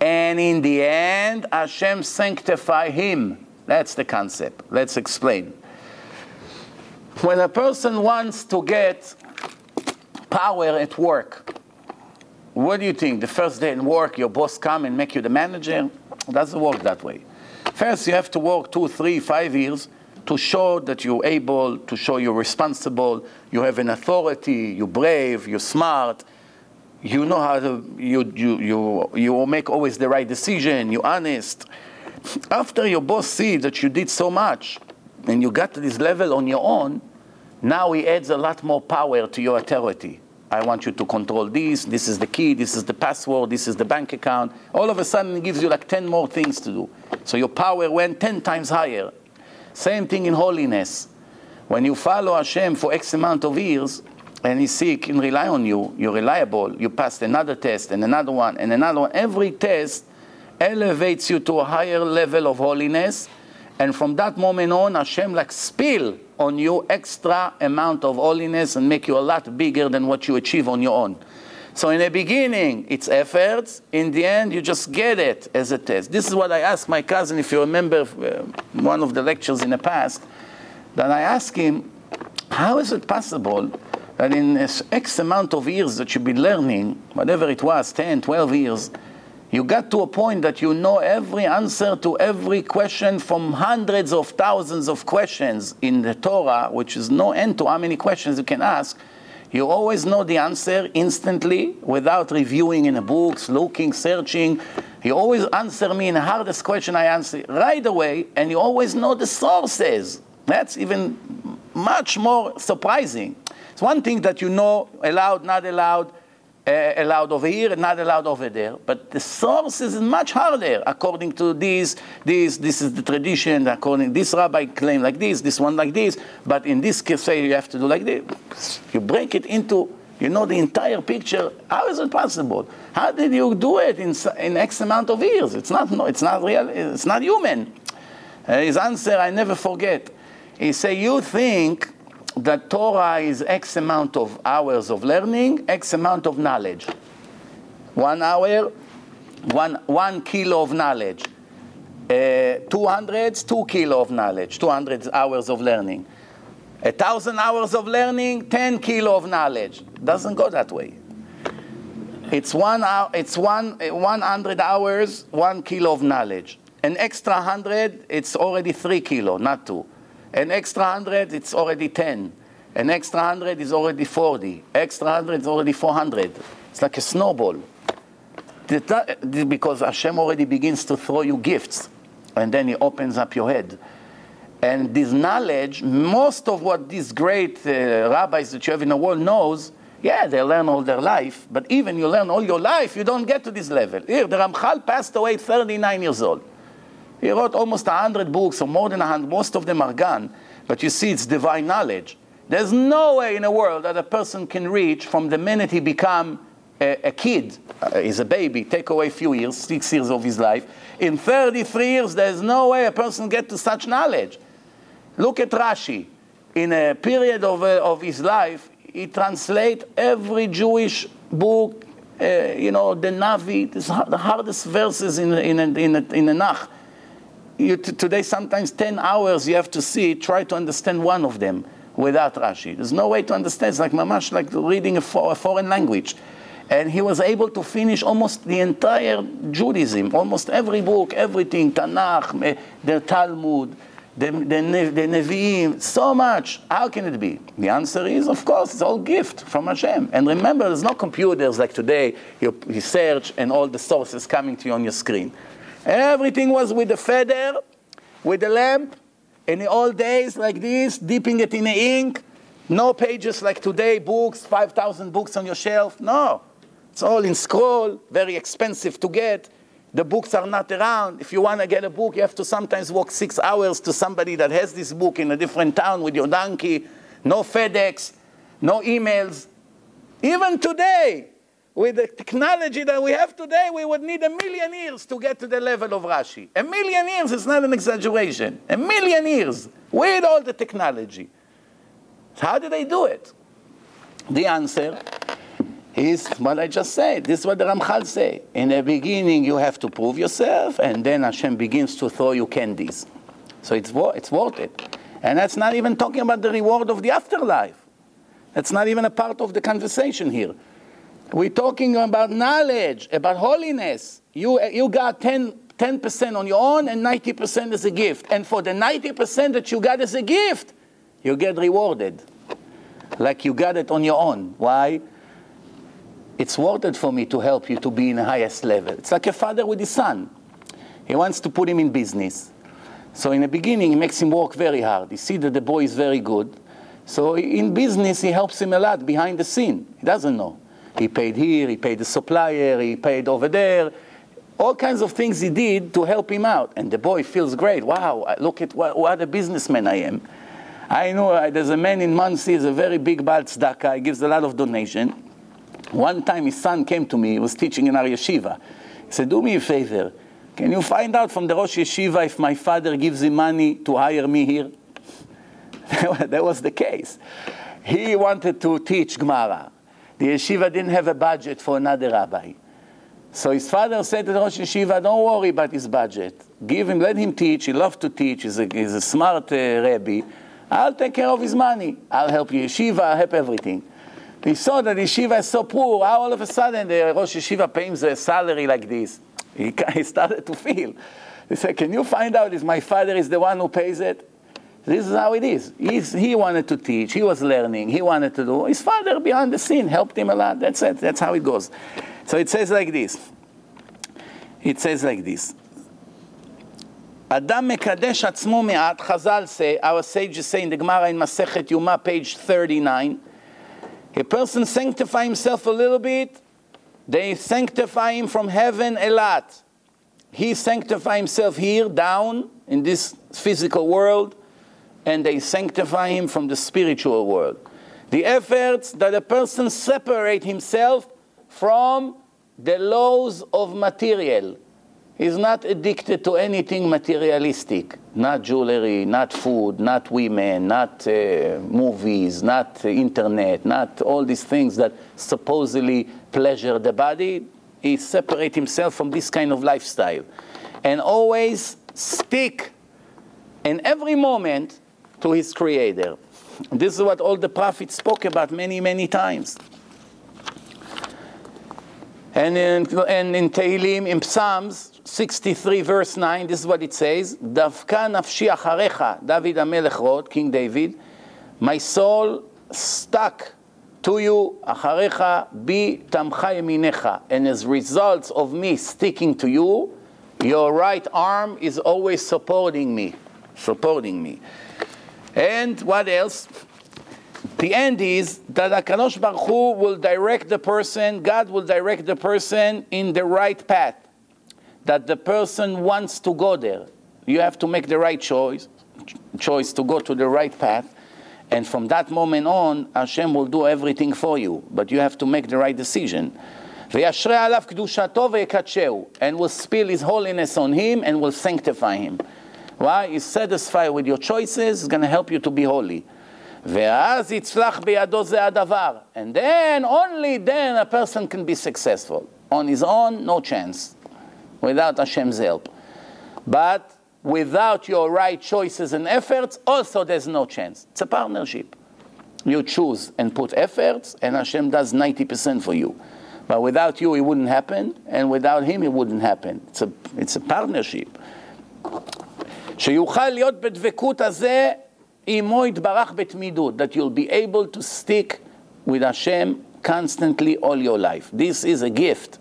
and in the end, Hashem sanctify him. That's the concept. Let's explain. When a person wants to get power at work, what do you think? The first day in work, your boss come and make you the manager? It doesn't work that way. First, you have to work 2, 3, 5 years to show that you're able, to show you're responsible, you have an authority, you're brave, you're smart, you know how to, you make always the right decision, you're honest. After your boss sees that you did so much and you got to this level on your own, now he adds a lot more power to your authority. I want you to control this is the key, this is the password, this is the bank account. All of a sudden it gives you like 10 more things to do. So your power went 10 times higher. Same thing in holiness. When you follow Hashem for X amount of years, and He seeks and rely on you, you're reliable, you passed another test, and another one, and another one. Every test elevates you to a higher level of holiness, and from that moment on, Hashem like spill on you extra amount of holiness and make you a lot bigger than what you achieve on your own. So in the beginning, it's efforts. In the end, you just get it as a test. This is what I asked my cousin, if you remember one of the lectures in the past, that I asked him, how is it possible that in X amount of years that you've been learning, whatever it was, 10, 12 years, you got to a point that you know every answer to every question from hundreds of thousands of questions in the Torah, which is no end to how many questions you can ask. You always know the answer instantly, without reviewing in the books, looking, searching. You always answer me in the hardest question I answer right away, and you always know the sources. That's even much more surprising. It's one thing that you know, allowed, not allowed, allowed over here, not allowed over there. But the sources is much harder, according to this is the tradition, according this rabbi claim like this one like this. But in this case, say you have to do like this. You break it into, you know, the entire picture. How is it possible? How did you do it in X amount of years? It's not real. It's not human. His answer I never forget. He say, you think that Torah is X amount of hours of learning, X amount of knowledge. 1 hour, one kilo of knowledge. 200, 2 kilo of knowledge. 200 hours of learning. 1,000 hours of learning, 10 kilo of knowledge. Doesn't go that way. It's 1 hour. It's 100 hours, 1 kilo of knowledge. An extra 100, it's already 3 kilo, not 2. An extra 100, it's already 10. An extra 100 is already 40. Extra 100 is already 400. It's like a snowball. Because Hashem already begins to throw you gifts. And then He opens up your head. And this knowledge, most of what these great rabbis that you have in the world knows, yeah, they learn all their life. But even you learn all your life, you don't get to this level. Here, the Ramchal passed away 39 years old. He wrote almost 100 books, or more than 100. Most of them are gone. But you see, it's divine knowledge. There's no way in the world that a person can reach from the minute he becomes a kid. He's a baby. Take away a few years, 6 years of his life. In 33 years, there's no way a person gets to such knowledge. Look at Rashi. In a period of his life, he translates every Jewish book, the Navi, the hardest verses in the Nach. Today, sometimes 10 hours you have to see, try to understand one of them without Rashi. There's no way to understand. It's like mamash, like reading a foreign language. And he was able to finish almost the entire Judaism, almost every book, everything, Tanakh, the Talmud, the Nevi'im, so much. How can it be? The answer is, of course, it's all gift from Hashem. And remember, there's no computers like today. You search and all the sources coming to you on your screen. Everything was with the feather, with the lamp, in the old days like this, dipping it in the ink. No pages like today, books, 5,000 books on your shelf. No. It's all in scroll, very expensive to get. The books are not around. If you want to get a book, you have to sometimes walk 6 hours to somebody that has this book in a different town with your donkey. No FedEx, no emails. Even today, with the technology that we have today, we would need 1,000,000 years to get to the level of Rashi. 1,000,000 years is not an exaggeration. 1,000,000 years with all the technology. How did they do it? The answer is what I just said. This is what the Ramchal say. In the beginning, you have to prove yourself, and then Hashem begins to throw you candies. So it's worth it. And that's not even talking about the reward of the afterlife. That's not even a part of the conversation here. We're talking about knowledge, about holiness. You got 10% on your own and 90% as a gift. And for the 90% that you got as a gift, you get rewarded. Like you got it on your own. Why? It's worth it for me to help you to be in the highest level. It's like a father with his son. He wants to put him in business. So in the beginning, he makes him work very hard. He sees that the boy is very good. So in business, he helps him a lot behind the scene. He doesn't know. He paid here, he paid the supplier, he paid over there. All kinds of things he did to help him out. And the boy feels great. Wow, look at what a businessman I am. I know there's a man in Muncie, he's a very big Baal Tzedakah. He gives a lot of donation. One time his son came to me, he was teaching in our yeshiva. He said, do me a favor. Can you find out from the Rosh Yeshiva if my father gives him money to hire me here? That was the case. He wanted to teach Gemara. The yeshiva didn't have a budget for another rabbi. So his father said to the Rosh Yeshiva, don't worry about his budget. Give him, let him teach. He loves to teach. He's a smart rabbi. I'll take care of his money. I'll help yeshiva. I'll help everything. He saw that yeshiva is so poor. How all of a sudden the Rosh Yeshiva pays a salary like this? He started to feel. He said, can you find out if my father is the one who pays it? This is how it is. He wanted to teach. He was learning. He wanted to do. His father behind the scene helped him a lot. That's it. That's how it goes. So it says like this. It says like this. Adam mekadesh atzmo me'at. Chazal say, our sages say in the Gemara in Masechet Yoma, page 39, a person sanctify himself a little bit, they sanctify him from heaven a lot. He sanctify himself here, down, in this physical world, and they sanctify him from the spiritual world. The efforts that a person separate himself from the laws of material. He's not addicted to anything materialistic. Not jewelry, not food, not women, not movies, not internet, not all these things that supposedly pleasure the body. He separates himself from this kind of lifestyle. And always stick in every moment to his Creator. And this is what all the prophets spoke about many, many times. And in Tehillim, in Psalms 63, verse 9, this is what it says, Davka nafshi acharecha, David HaMelech wrote, King David, my soul stuck to you, acharecha bi tamcha yeminecha. And as results of me sticking to you, your right arm is always supporting me. And what else? The end is that HaKadosh Baruch Hu will direct the person, God will direct the person in the right path, that the person wants to go there. You have to make the right choice to go to the right path, and from that moment on, Hashem will do everything for you, but you have to make the right decision. And will spill His holiness on him and will sanctify him. Why? He's satisfied with your choices. He's going to help you to be holy. And then, only then, a person can be successful. On his own, no chance. Without Hashem's help. But without your right choices and efforts, also there's no chance. It's a partnership. You choose and put efforts, and Hashem does 90% for you. But without you, it wouldn't happen. And without Him, it wouldn't happen. It's a partnership. That you'll be able to stick with Hashem constantly all your life. This is a gift.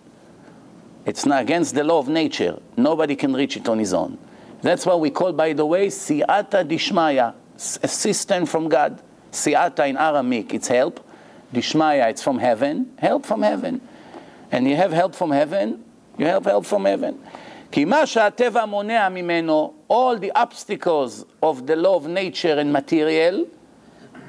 It's not against the law of nature. Nobody can reach it on his own. That's what we call, by the way, Si'ata Dishmaya, assistance from God. Si'ata in Aramaic, it's help. Dishmaya, it's from heaven. Help from heaven. And you have help from heaven, you have help from heaven. All the obstacles of the law of nature and material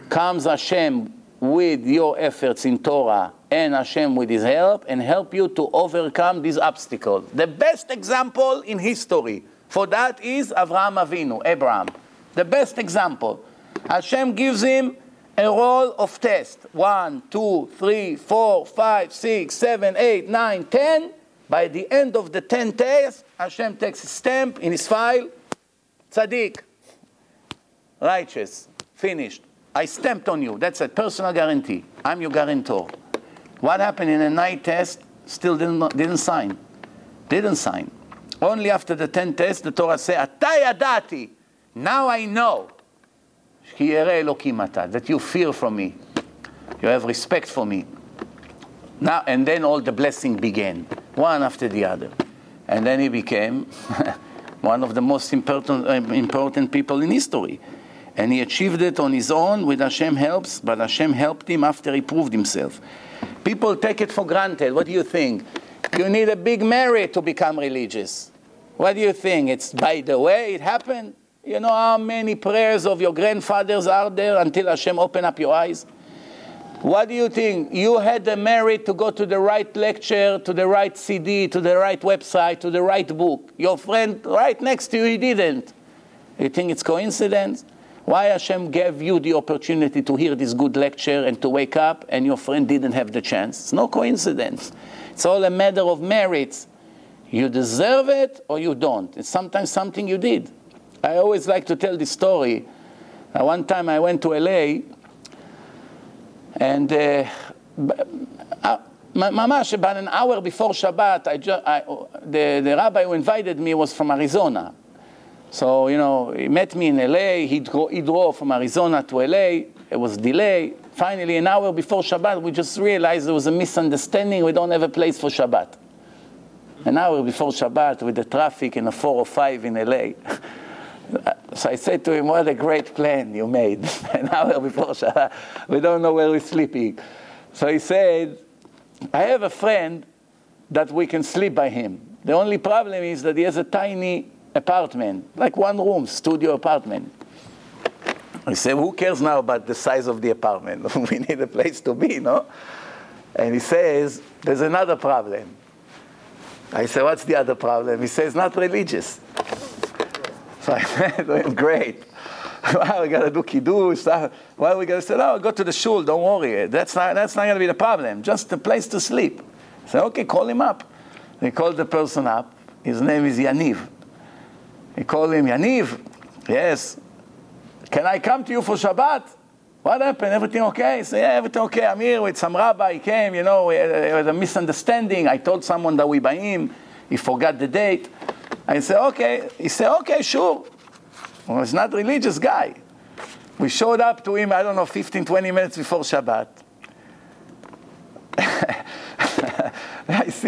comes Hashem with your efforts in Torah and Hashem with His help and help you to overcome these obstacles. The best example in history for that is Abraham. The best example. Hashem gives him a roll of tests. 1, 2, 3, 4, 5, 6, 7, 8, 9, 10. By the end of the 10 tests, Hashem takes a stamp in his file. Tzaddik, righteous, finished. I stamped on you. That's a personal guarantee. I'm your guarantor. What happened in a night test? Still didn't sign. Didn't sign. Only after the 10 tests, the Torah says, Ata yadati. Now I know that you fear for me. You have respect for me. Now, and then all the blessing began, one after the other. And then he became one of the most important people in history. And he achieved it on his own with Hashem's help, but Hashem helped him after he proved himself. People take it for granted. What do you think? You need a big merit to become religious. What do you think? It's by the way it happened. You know how many prayers of your grandfathers are there until Hashem opened up your eyes? What do you think? You had the merit to go to the right lecture, to the right CD, to the right website, to the right book. Your friend right next to you, he didn't. You think it's coincidence? Why Hashem gave you the opportunity to hear this good lecture and to wake up, and your friend didn't have the chance? It's no coincidence. It's all a matter of merits. You deserve it or you don't. It's sometimes something you did. I always like to tell this story. One time I went to LA, and mamash, about an hour before Shabbat, the rabbi who invited me was from Arizona. So, you know, he met me in LA, he drove from Arizona to LA, it was delay. Finally, an hour before Shabbat, we just realized there was a misunderstanding, we don't have a place for Shabbat. An hour before Shabbat, with the traffic in a 405 in LA. So I said to him, what a great plan you made. An hour before Shabbat, we don't know where we're sleeping. So he said, I have a friend that we can sleep by him. The only problem is that he has a tiny apartment, like one room, studio apartment. I said, who cares now about the size of the apartment? We need a place to be, no? And he says, there's another problem. I said, what's the other problem? He says, not religious. So I said, well, great. Wow, we got to do kiddush. Well, we got to say, oh, go to the shul, don't worry. That's not going to be the problem. Just a place to sleep. I said, okay, call him up. They called the person up. His name is Yaniv. He called him, Yaniv, yes, can I come to you for Shabbat? What happened? Everything okay? He said, yeah, everything okay. I'm here with some rabbi. He came, you know, it was a misunderstanding. I told someone that we buy him. He forgot the date. I said, okay. He said, okay, sure. Well, he's not a religious guy. We showed up to him, I don't know, 15, 20 minutes before Shabbat.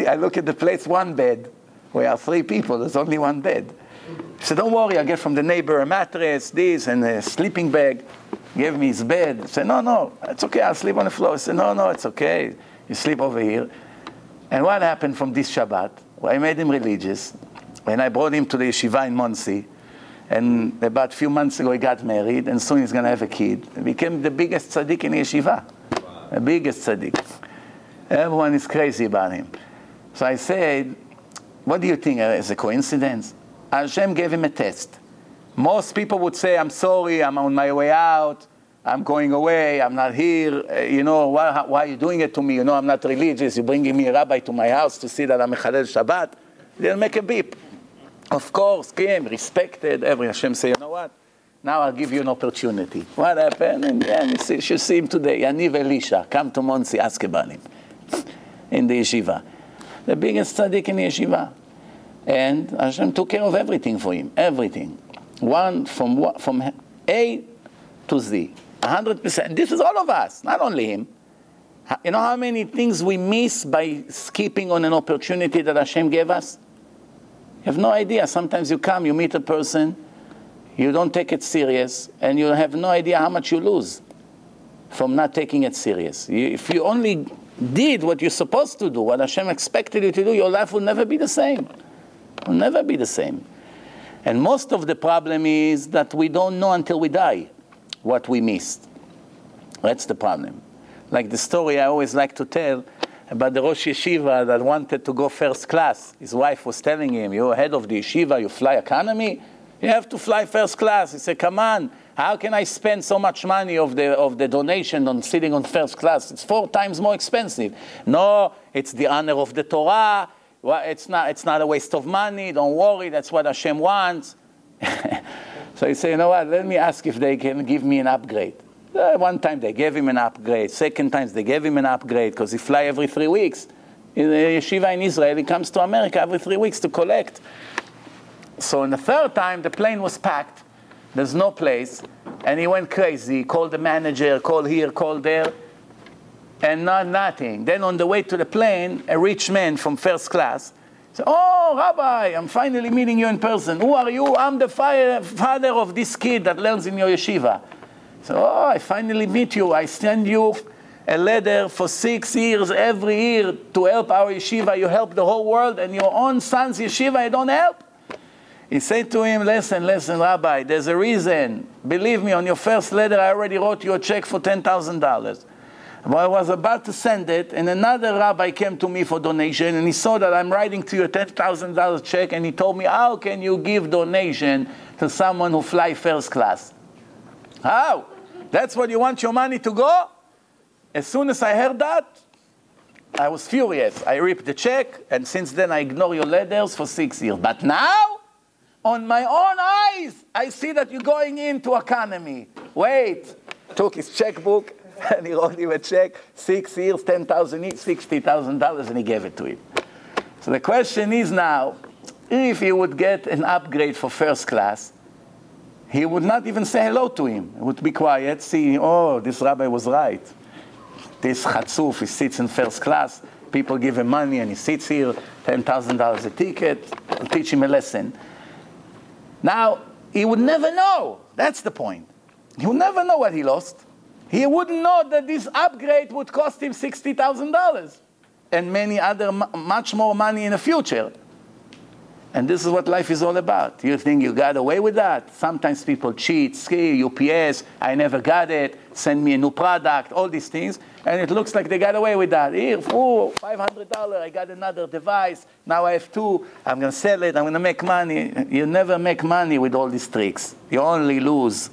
I look at the place, one bed. We are three people. There's only one bed. He said, don't worry, I'll get from the neighbor a mattress, this, and a sleeping bag. He gave me his bed. I said, no, it's okay, I'll sleep on the floor. I said, no, it's okay, you sleep over here. And what happened from this Shabbat? Well, I made him religious, and I brought him to the yeshiva in Muncie. And about a few months ago, he got married, and soon he's going to have a kid. He became the biggest tzaddik in the yeshiva. Wow. The biggest tzaddik. Everyone is crazy about him. So I said, what do you think? Is a coincidence? Hashem gave him a test. Most people would say, I'm sorry, I'm on my way out, I'm going away, I'm not here, you know, why are you doing it to me? You know, I'm not religious, you're bringing me a rabbi to my house to see that I'm a Mechalel Shabbat. They'll make a beep. Of course, came, respected, every Hashem say, you know what? Now I'll give you an opportunity. What happened? And then you should see him today, Yaniv Elisha, come to Muncie, ask about him, in the yeshiva. The biggest tzaddik in the yeshiva. And Hashem took care of everything for him, everything. From A to Z, 100%. This is all of us, not only him. You know how many things we miss by skipping on an opportunity that Hashem gave us? You have no idea. Sometimes you come, you meet a person, you don't take it serious, and you have no idea how much you lose from not taking it serious. If you only did what you're supposed to do, what Hashem expected you to do, your life will never be the same. Will never be the same. And most of the problem is that we don't know until we die what we missed. That's the problem. Like the story I always like to tell about the Rosh Yeshiva that wanted to go first class. His wife was telling him, you're head of the yeshiva, you fly economy? You have to fly first class. He said, come on, How can I spend so much money of the donation on sitting on first class? It's 4 times more expensive. No, it's the honor of the Torah. Well, it's not a waste of money. Don't worry, that's what Hashem wants. So you say, you know what, let me ask if they can give me an upgrade. One time they gave him an upgrade. Second time they gave him an upgrade because he fly every 3 weeks. In the yeshiva in Israel, he comes to America every 3 weeks to collect. So on the third time, the plane was packed. There's no place. And he went crazy. He called the manager, called here, called there. And nothing. Then on the way to the plane, a rich man from first class said, "Oh, Rabbi, I'm finally meeting you in person. Who are you? I'm the father of this kid that learns in your yeshiva." So, "Oh, I finally meet you. I send you a letter for 6 years every year to help our yeshiva. You help the whole world, and your own son's yeshiva you don't help." He said to him, listen, Rabbi, there's a reason. Believe me, on your first letter, I already wrote you a check for $10,000. Well, I was about to send it, and another rabbi came to me for donation, and he saw that I'm writing to you a $10,000 check, and he told me, how can you give donation to someone who flies first class? How? That's what you want your money to go? As soon as I heard that, I was furious. I ripped the check, and since then I ignore your letters for 6 years. But now, on my own eyes, I see that you're going into economy. Wait. Took his checkbook, and he wrote him a check, 6 years, $10,000, $60,000, and he gave it to him. So the question is now, if he would get an upgrade for first class, he would not even say hello to him. He would be quiet, see, oh, this rabbi was right. This chatzuf, he sits in first class, people give him money and he sits here, $10,000 a ticket, I'll teach him a lesson. Now, he would never know. That's the point. He would never know what he lost. He wouldn't know that this upgrade would cost him $60,000 and many other, much more money in the future. And this is what life is all about. You think you got away with that? Sometimes people cheat, ski, UPS, I never got it, send me a new product, all these things. And it looks like they got away with that. Here, $500, I got another device, now I have 2, I'm going to sell it, I'm going to make money. You never make money with all these tricks. You only lose.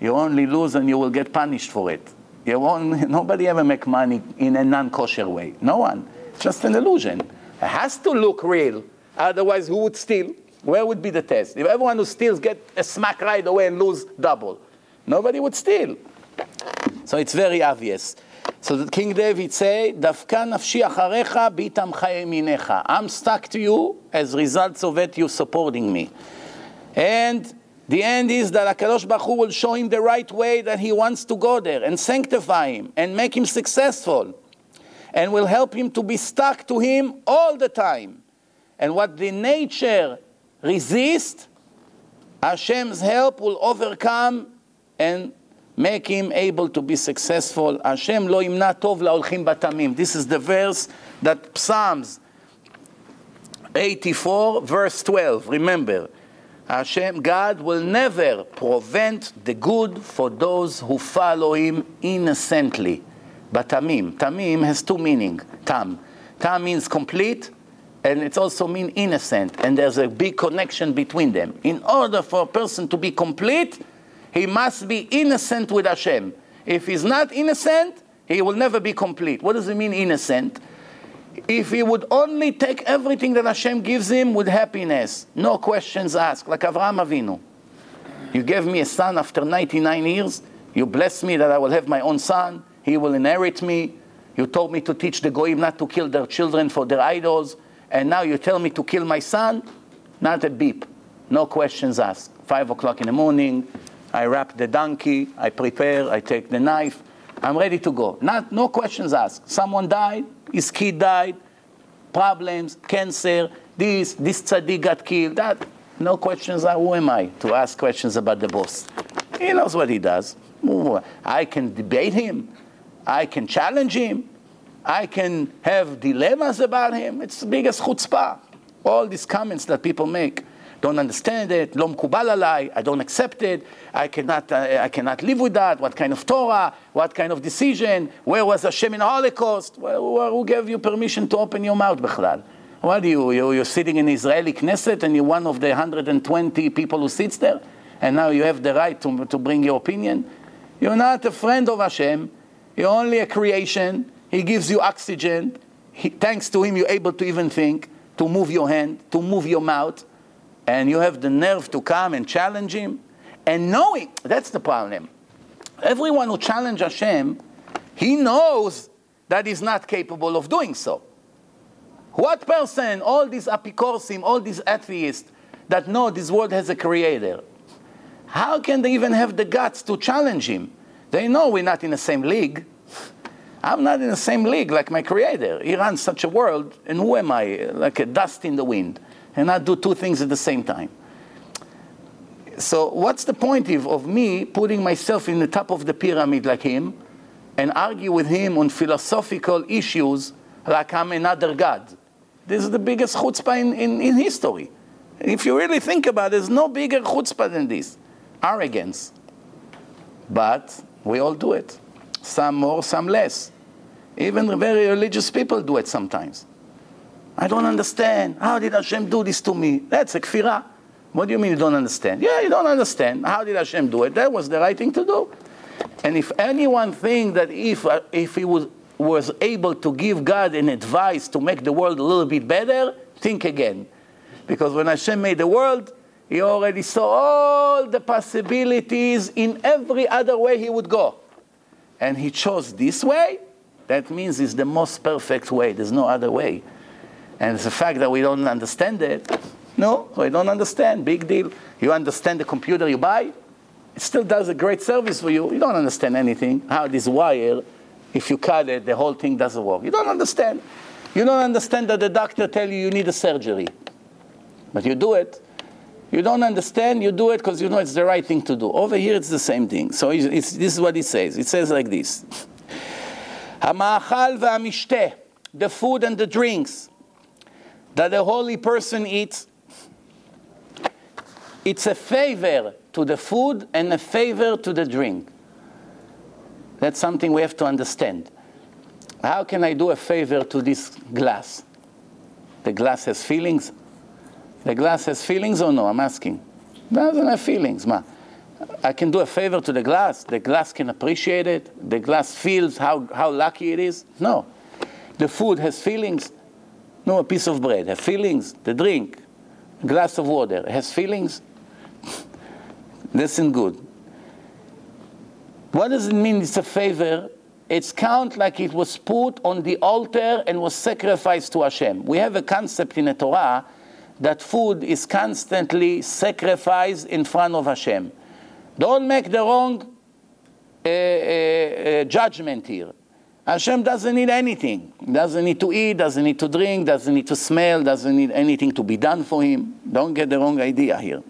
You only lose and you will get punished for it. Nobody ever make money in a non-kosher way. No one. It's just an illusion. It has to look real. Otherwise, who would steal? Where would be the test? If everyone who steals get a smack right away and lose double, nobody would steal. So it's very obvious. So that King David say, "Davka nafshi acharecha bitamcha yeminecha." I'm stuck to you as results of it, you supporting me. And the end is that HaKadosh Baruch Hu will show him the right way that he wants to go there and sanctify him and make him successful and will help him to be stuck to him all the time. And what the nature resists, Hashem's help will overcome and make him able to be successful. Hashem lo yimna tov la'olchim batamim. This is the verse that Psalms 84, verse 12. Remember, Hashem, God, will never prevent the good for those who follow him innocently. Batamim. Tamim has 2 meanings. Tam. Tam means complete. And it also means innocent, and there's a big connection between them. In order for a person to be complete, he must be innocent with Hashem. If he's not innocent, he will never be complete. What does it mean, innocent? If he would only take everything that Hashem gives him with happiness, no questions asked, like Avraham Avinu. You gave me a son after 99 years. You blessed me that I will have my own son. He will inherit me. You told me to teach the goyim not to kill their children for their idols. And now you tell me to kill my son? Not a beep. No questions asked. 5 o'clock in the morning, I wrap the donkey, I prepare, I take the knife. I'm ready to go. No questions asked. Someone died, his kid died, problems, cancer, this tzaddik got killed, that. No questions asked. Who am I to ask questions about the boss? He knows what he does. I can debate him. I can challenge him. I can have dilemmas about him. It's the biggest chutzpah. All these comments that people make. Don't understand it. Lo mkubal alai. I don't accept it. I cannot live with that. What kind of Torah? What kind of decision? Where was Hashem in the Holocaust? Who gave you permission to open your mouth, Bechlal? What are you? You're sitting in the Israeli Knesset and you're one of the 120 people who sits there? and now you have the right to bring your opinion. You're not a friend of Hashem. You're only a creation. He gives you oxygen. Thanks to him, you're able to even think, to move your hand, to move your mouth. And you have the nerve to come and challenge him. And knowing, that's the problem. Everyone who challenges Hashem, he knows that he's not capable of doing so. What person, all these apikorsim, all these atheists, that know this world has a creator, how can they even have the guts to challenge him? They know we're not in the same league. I'm not in the same league like my creator. He runs such a world, and who am I? Like a dust in the wind. And I do two things at the same time. So what's the point of me putting myself in the top of the pyramid like him and argue with him on philosophical issues like I'm another god? This is the biggest chutzpah in history. If you really think about it, there's no bigger chutzpah than this. Arrogance. But we all do it. Some more, some less. Even very religious people do it sometimes. I don't understand. How did Hashem do this to me? That's a kfirah. What do you mean you don't understand? Yeah, you don't understand. How did Hashem do it? That was the right thing to do. And if anyone thinks that if he was able to give God an advice to make the world a little bit better, think again. Because when Hashem made the world, he already saw all the possibilities in every other way he would go. And he chose this way. That means it's the most perfect way. There's no other way. And the fact that we don't understand it, no, I don't understand. Big deal. You understand the computer you buy? It still does a great service for you. You don't understand anything. How this wire, if you cut it, the whole thing doesn't work. You don't understand. You don't understand that the doctor tells you you need a surgery. But you do it. You don't understand, you do it because you know it's the right thing to do. Over here, it's the same thing. So this is what it says. It says like this. Hama'achal ve'amishteh, the food and the drinks that the holy person eats, it's a favor to the food and a favor to the drink. That's something we have to understand. How can I do a favor to this glass? The glass has feelings? The glass has feelings or no? I'm asking. It doesn't have feelings. Ma. I can do a favor to the glass. The glass can appreciate it. The glass feels how lucky it is. No. The food has feelings. No, a piece of bread has feelings. The drink, a glass of water, has feelings. Listen good. What does it mean it's a favor? It's count like it was put on the altar and was sacrificed to Hashem. We have a concept in the Torah that food is constantly sacrificed in front of Hashem. Don't make the wrong judgment here. Hashem doesn't need anything. Doesn't need to eat, doesn't need to drink, doesn't need to smell, doesn't need anything to be done for him. Don't get the wrong idea here.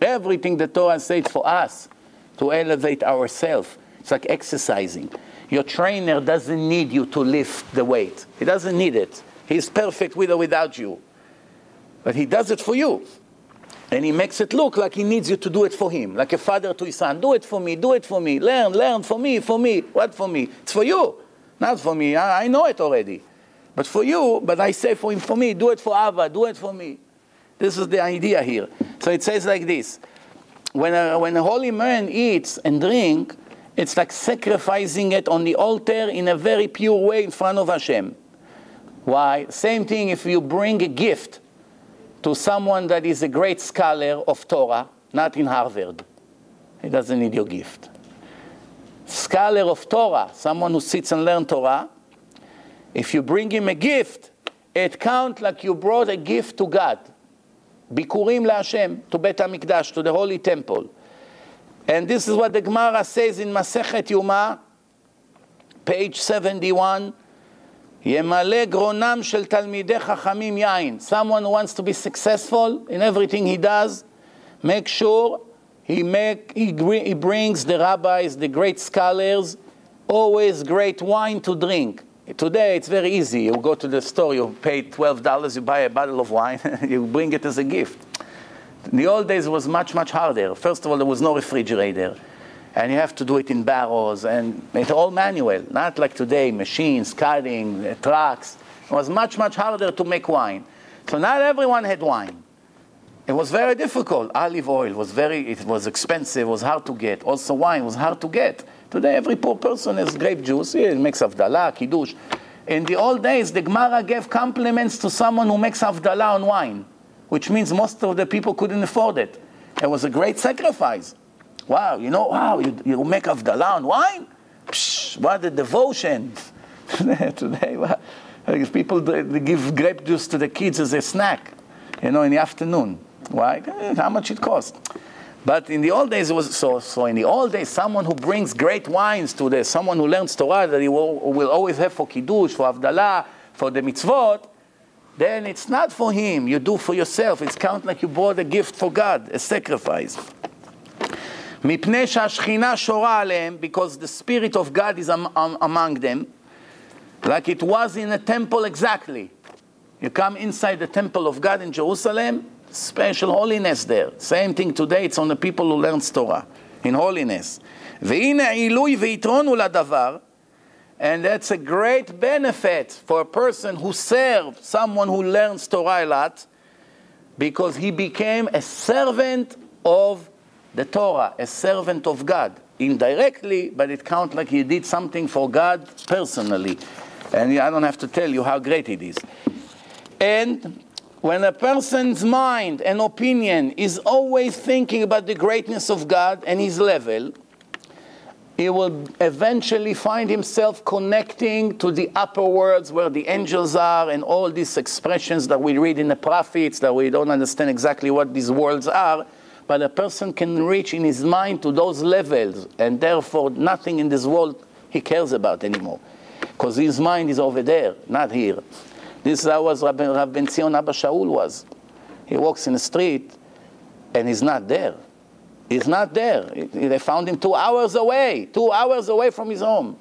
Everything the Torah says for us, to elevate ourselves. It's like exercising. Your trainer doesn't need you to lift the weight. He doesn't need it. He's perfect with or without you. But he does it for you. And he makes it look like he needs you to do it for him. Like a father to his son. Do it for me, do it for me. Learn for me. What for me? It's for you. Not for me. I know it already. But for you, but I say for him, for me. Do it for Abba, do it for me. This is the idea here. So it says like this. When a holy man eats and drinks, it's like sacrificing it on the altar in a very pure way in front of Hashem. Why? Same thing if you bring a gift to someone that is a great scholar of Torah, not in Harvard. He doesn't need your gift. Scholar of Torah, someone who sits and learns Torah, if you bring him a gift, it counts like you brought a gift to God. Bikurim laHashem, to Beit HaMikdash, to the Holy Temple. And this is what the Gemara says in Masechet Yoma, page 71, Yemale gronam shel talmidei chachamim yain. Someone who wants to be successful in everything he does, make sure he brings the rabbis, the great scholars, always great wine to drink. Today it's very easy. You go to the store, you pay $12, you buy a bottle of wine, you bring it as a gift. In the old days it was much, much harder. First of all, there was no refrigerator. And you have to do it in barrels, and it's all manual, not like today, machines, cutting, trucks. It was much, much harder to make wine. So not everyone had wine. It was very difficult. Olive oil was it was expensive, was hard to get. Also wine was hard to get. Today every poor person has grape juice. He makes Havdalah, Kiddush. In the old days, the Gemara gave compliments to someone who makes Havdalah on wine, which means most of the people couldn't afford it. It was a great sacrifice. Wow, you know, wow, you make Havdalah on wine? Psh, what a devotion. Today, well, people they give grape juice to the kids as a snack, you know, in the afternoon. Why? How much it costs. But in the old days, it was so in the old days, someone who brings great wines to the, someone who learns Torah that he will always have for Kiddush, for Havdalah, for the mitzvot, then it's not for him. You do for yourself. It's count like you brought a gift for God, a sacrifice. Mipnei she'ashchina shora aleim, because the Spirit of God is among them, like it was in a temple exactly. You come inside the temple of God in Jerusalem, special holiness there. Same thing today, it's on the people who learn Torah, in holiness. Ve'hine ilui ve'yitronu ladavar, and that's a great benefit for a person who serves, someone who learns Torah a lot, because he became a servant of the Torah, a servant of God. Indirectly, but it counts like he did something for God personally. And I don't have to tell you how great it is. And when a person's mind and opinion is always thinking about the greatness of God and his level, he will eventually find himself connecting to the upper worlds where the angels are and all these expressions that we read in the prophets that we don't understand exactly what these worlds are. But a person can reach in his mind to those levels, and therefore nothing in this world he cares about anymore. Because his mind is over there, not here. This is how Rav Ben Zion Abba Shaul was. He walks in the street, and he's not there. He's not there. They found him 2 hours away, 2 hours away from his home.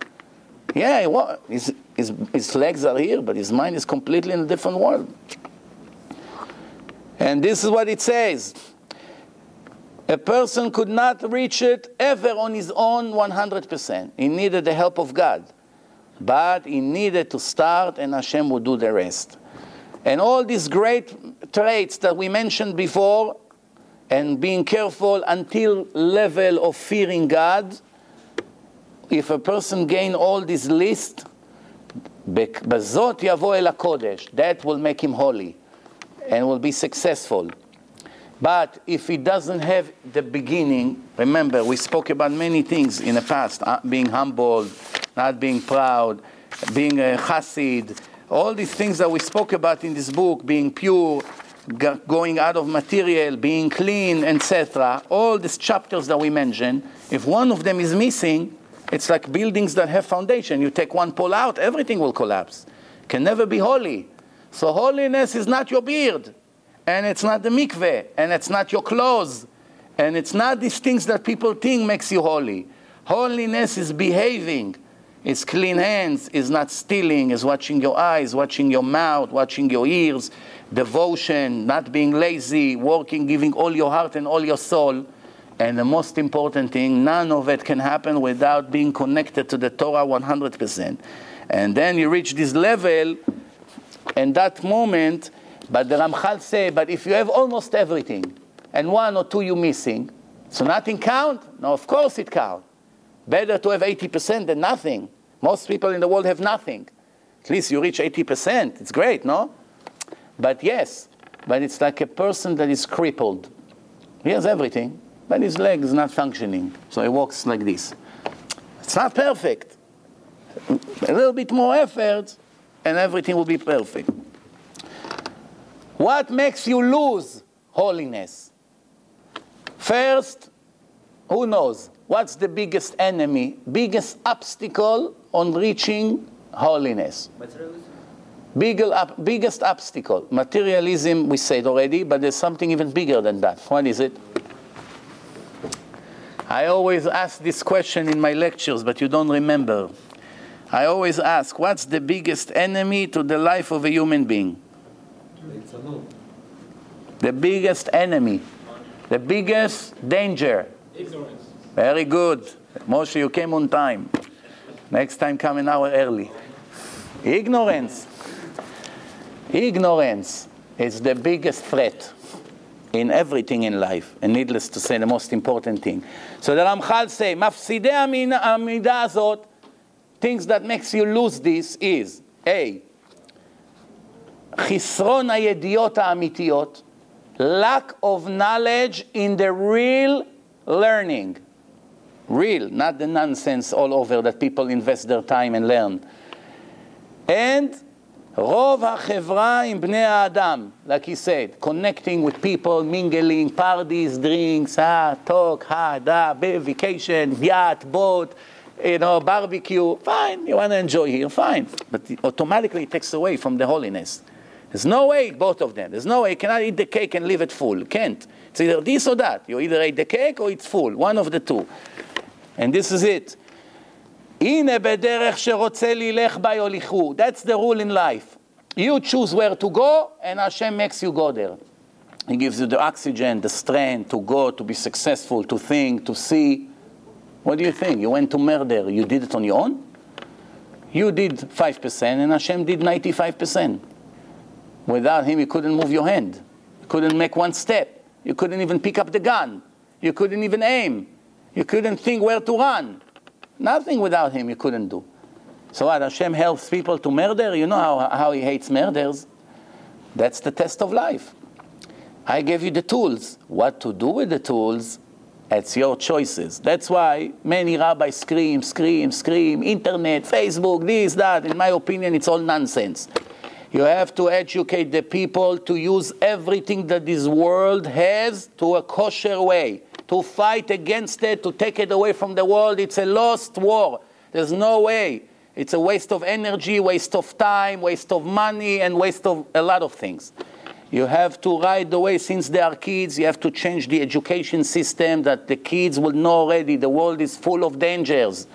Yeah, his legs are here, but his mind is completely in a different world. And this is what it says. A person could not reach it ever on his own 100%. He needed the help of God. But he needed to start, and Hashem would do the rest. And all these great traits that we mentioned before, and being careful until level of fearing God, if a person gain all this list, Bezot yavo el HaKodesh, that will make him holy and will be successful. But if he doesn't have the beginning, remember, we spoke about many things in the past, being humble, not being proud, being a chassid, all these things that we spoke about in this book, being pure, going out of material, being clean, etc. All these chapters that we mentioned, if one of them is missing, it's like buildings that have foundation. You take one pole out, everything will collapse. Can never be holy. So holiness is not your beard. And it's not the mikveh, and it's not your clothes, and it's not these things that people think makes you holy. Holiness is behaving. It's clean hands, it's not stealing, it's watching your eyes, watching your mouth, watching your ears, devotion, not being lazy, working, giving all your heart and all your soul. And the most important thing, none of it can happen without being connected to the Torah 100%. And then you reach this level, and that moment, but the Ramchal say, but if you have almost everything, and 1 or 2 you missing, so nothing count? No, of course it count. Better to have 80% than nothing. Most people in the world have nothing. At least you reach 80%. It's great, no? But yes, but it's like a person that is crippled. He has everything, but his leg is not functioning. So he walks like this. It's not perfect. A little bit more effort, and everything will be perfect. What makes you lose holiness? First, who knows? What's the biggest enemy, biggest obstacle on reaching holiness? Biggest obstacle. Materialism, we said already, but there's something even bigger than that. What is it? I always ask this question in my lectures, but you don't remember. I always ask, what's the biggest enemy to the life of a human being? The biggest enemy, the biggest danger. Ignorance. Very good. Moshe, you came on time. Next time, come an hour early. Ignorance. Ignorance is the biggest threat. in everything in life, and needless to say, the most important thing. So the Ramchal say, Mafsidei Amidah Azot, things that makes you lose this is, A, Chisron Hayediot HaAmitiyot, lack of knowledge in the real learning. Real, not the nonsense all over that people invest their time and learn. And Rov HaChevra Im Bnei Adam, like he said, connecting with people, mingling, parties, drinks, talk, vacation, yacht, boat, barbecue. Fine, you want to enjoy here, fine. But it automatically takes away from the holiness. There's no way, both of them. There's no way. You cannot eat the cake and leave it full. Can't. It's either this or that. You either ate the cake or it's full. One of the two. And this is it. That's the rule in life. You choose where to go, and Hashem makes you go there. He gives you the oxygen, the strength to go, to be successful, to think, to see. What do you think? You went to murder. You did it on your own? You did 5%, and Hashem did 95%. Without him, you couldn't move your hand. You couldn't make one step. You couldn't even pick up the gun. You couldn't even aim. You couldn't think where to run. Nothing without him you couldn't do. So what, Hashem helps people to murder? You know how he hates murders. That's the test of life. I gave you the tools. What to do with the tools, it's your choices. That's why many rabbis scream, internet, Facebook, this, that. In my opinion, it's all nonsense. You have to educate the people to use everything that this world has to a kosher way, to fight against it, to take it away from the world. It's a lost war. There's no way. It's a waste of energy, waste of time, waste of money, and waste of a lot of things. You have to ride the way since they are kids. You have to change the education system that the kids will know already. The world is full of dangers.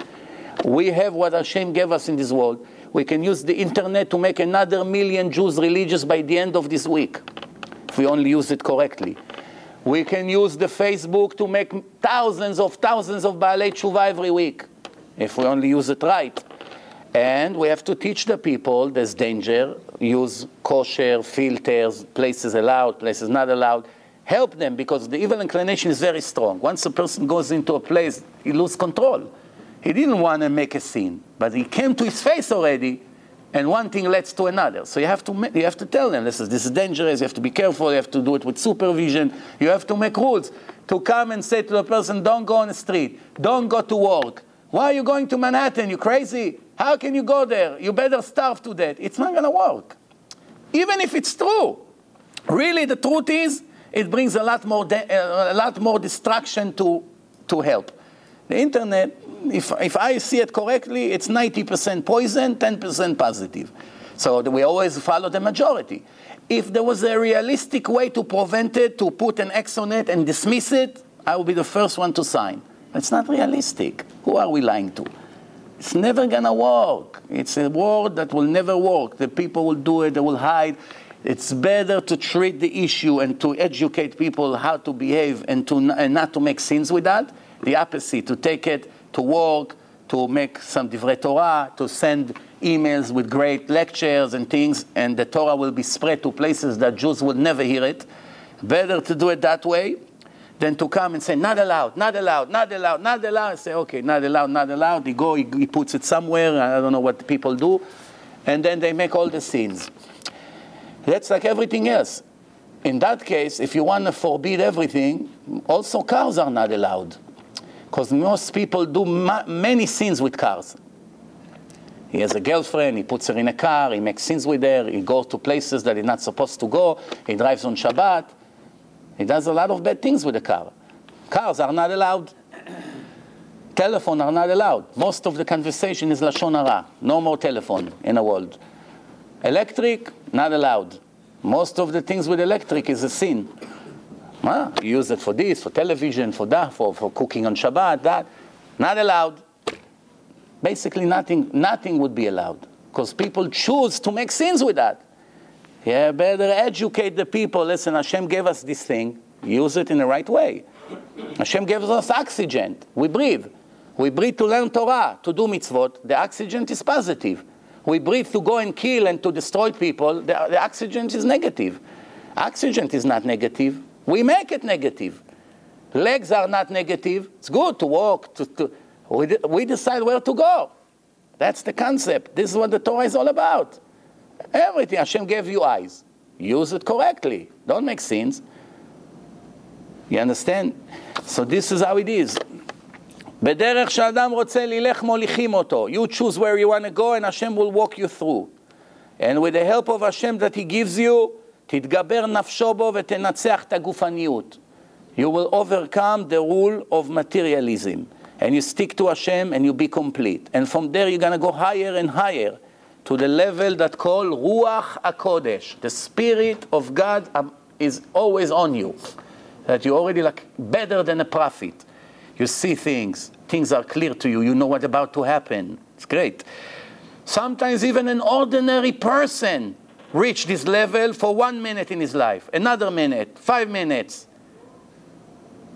We have what Hashem gave us in this world. We can use the internet to make another 1 million Jews religious by the end of this week, if we only use it correctly. We can use the Facebook to make thousands of Baalei Tshuva every week, if we only use it right. And we have to teach the people there's danger, use kosher filters, places allowed, places not allowed. Help them, because the evil inclination is very strong. Once a person goes into a place, he loses control. He didn't want to make a scene, but he came to his face already, and one thing leads to another. So you have to tell them, this is dangerous, you have to be careful, you have to do it with supervision, you have to make rules. To come and say to a person, don't go on the street, don't go to work. Why are you going to Manhattan? You crazy? How can you go there? You better starve to death. It's not going to work. Even if it's true. Really, the truth is, it brings a lot more distraction to help. The internet, if I see it correctly, it's 90% poison, 10% positive. So we always follow the majority. If there was a realistic way to prevent it, to put an X on it and dismiss it, I would be the first one to sign. It's not realistic. Who are we lying to? It's never going to work. It's a word that will never work. The people will do it, they will hide. It's better to treat the issue and to educate people how to behave and not to make sins with that. The opposite, to take it, to work, to make some divrei Torah, to send emails with great lectures and things, and the Torah will be spread to places that Jews would never hear it. Better to do it that way than to come and say, not allowed. I say, okay, not allowed. He puts it somewhere, I don't know what people do, and then they make all the sins. That's like everything else. In that case, if you want to forbid everything, also cars are not allowed. Because most people do many sins with cars. He has a girlfriend, he puts her in a car, he makes sins with her, he goes to places that he's not supposed to go, he drives on Shabbat, he does a lot of bad things with the car. Cars are not allowed. Telephone are not allowed. Most of the conversation is Lashon Hara. No more telephone in the world. Electric, not allowed. Most of the things with electric is a sin. You use it for this, for television, for that, for cooking on Shabbat, that. Not allowed. Basically nothing would be allowed. Because people choose to make sins with that. Yeah, better educate the people. Listen, Hashem gave us this thing. Use it in the right way. Hashem gives us oxygen. We breathe. We breathe to learn Torah, to do mitzvot. The oxygen is positive. We breathe to go and kill and to destroy people. The oxygen is negative. Oxygen is not negative. We make it negative. Legs are not negative. It's good to walk. We decide where to go. That's the concept. This is what the Torah is all about. Everything Hashem gave you eyes. Use it correctly. Don't make sins. You understand? So this is how it is. You choose where you want to go and Hashem will walk you through. And with the help of Hashem that He gives you, you will overcome the rule of materialism. And you stick to Hashem and you be complete. And from there you're going to go higher and higher to the level that called Ruach HaKodesh. The Spirit of God is always on you. That you're already like better than a prophet. You see things. Things are clear to you. You know what's about to happen. It's great. Sometimes even an ordinary person reach this level for 1 minute in his life. Another minute. 5 minutes.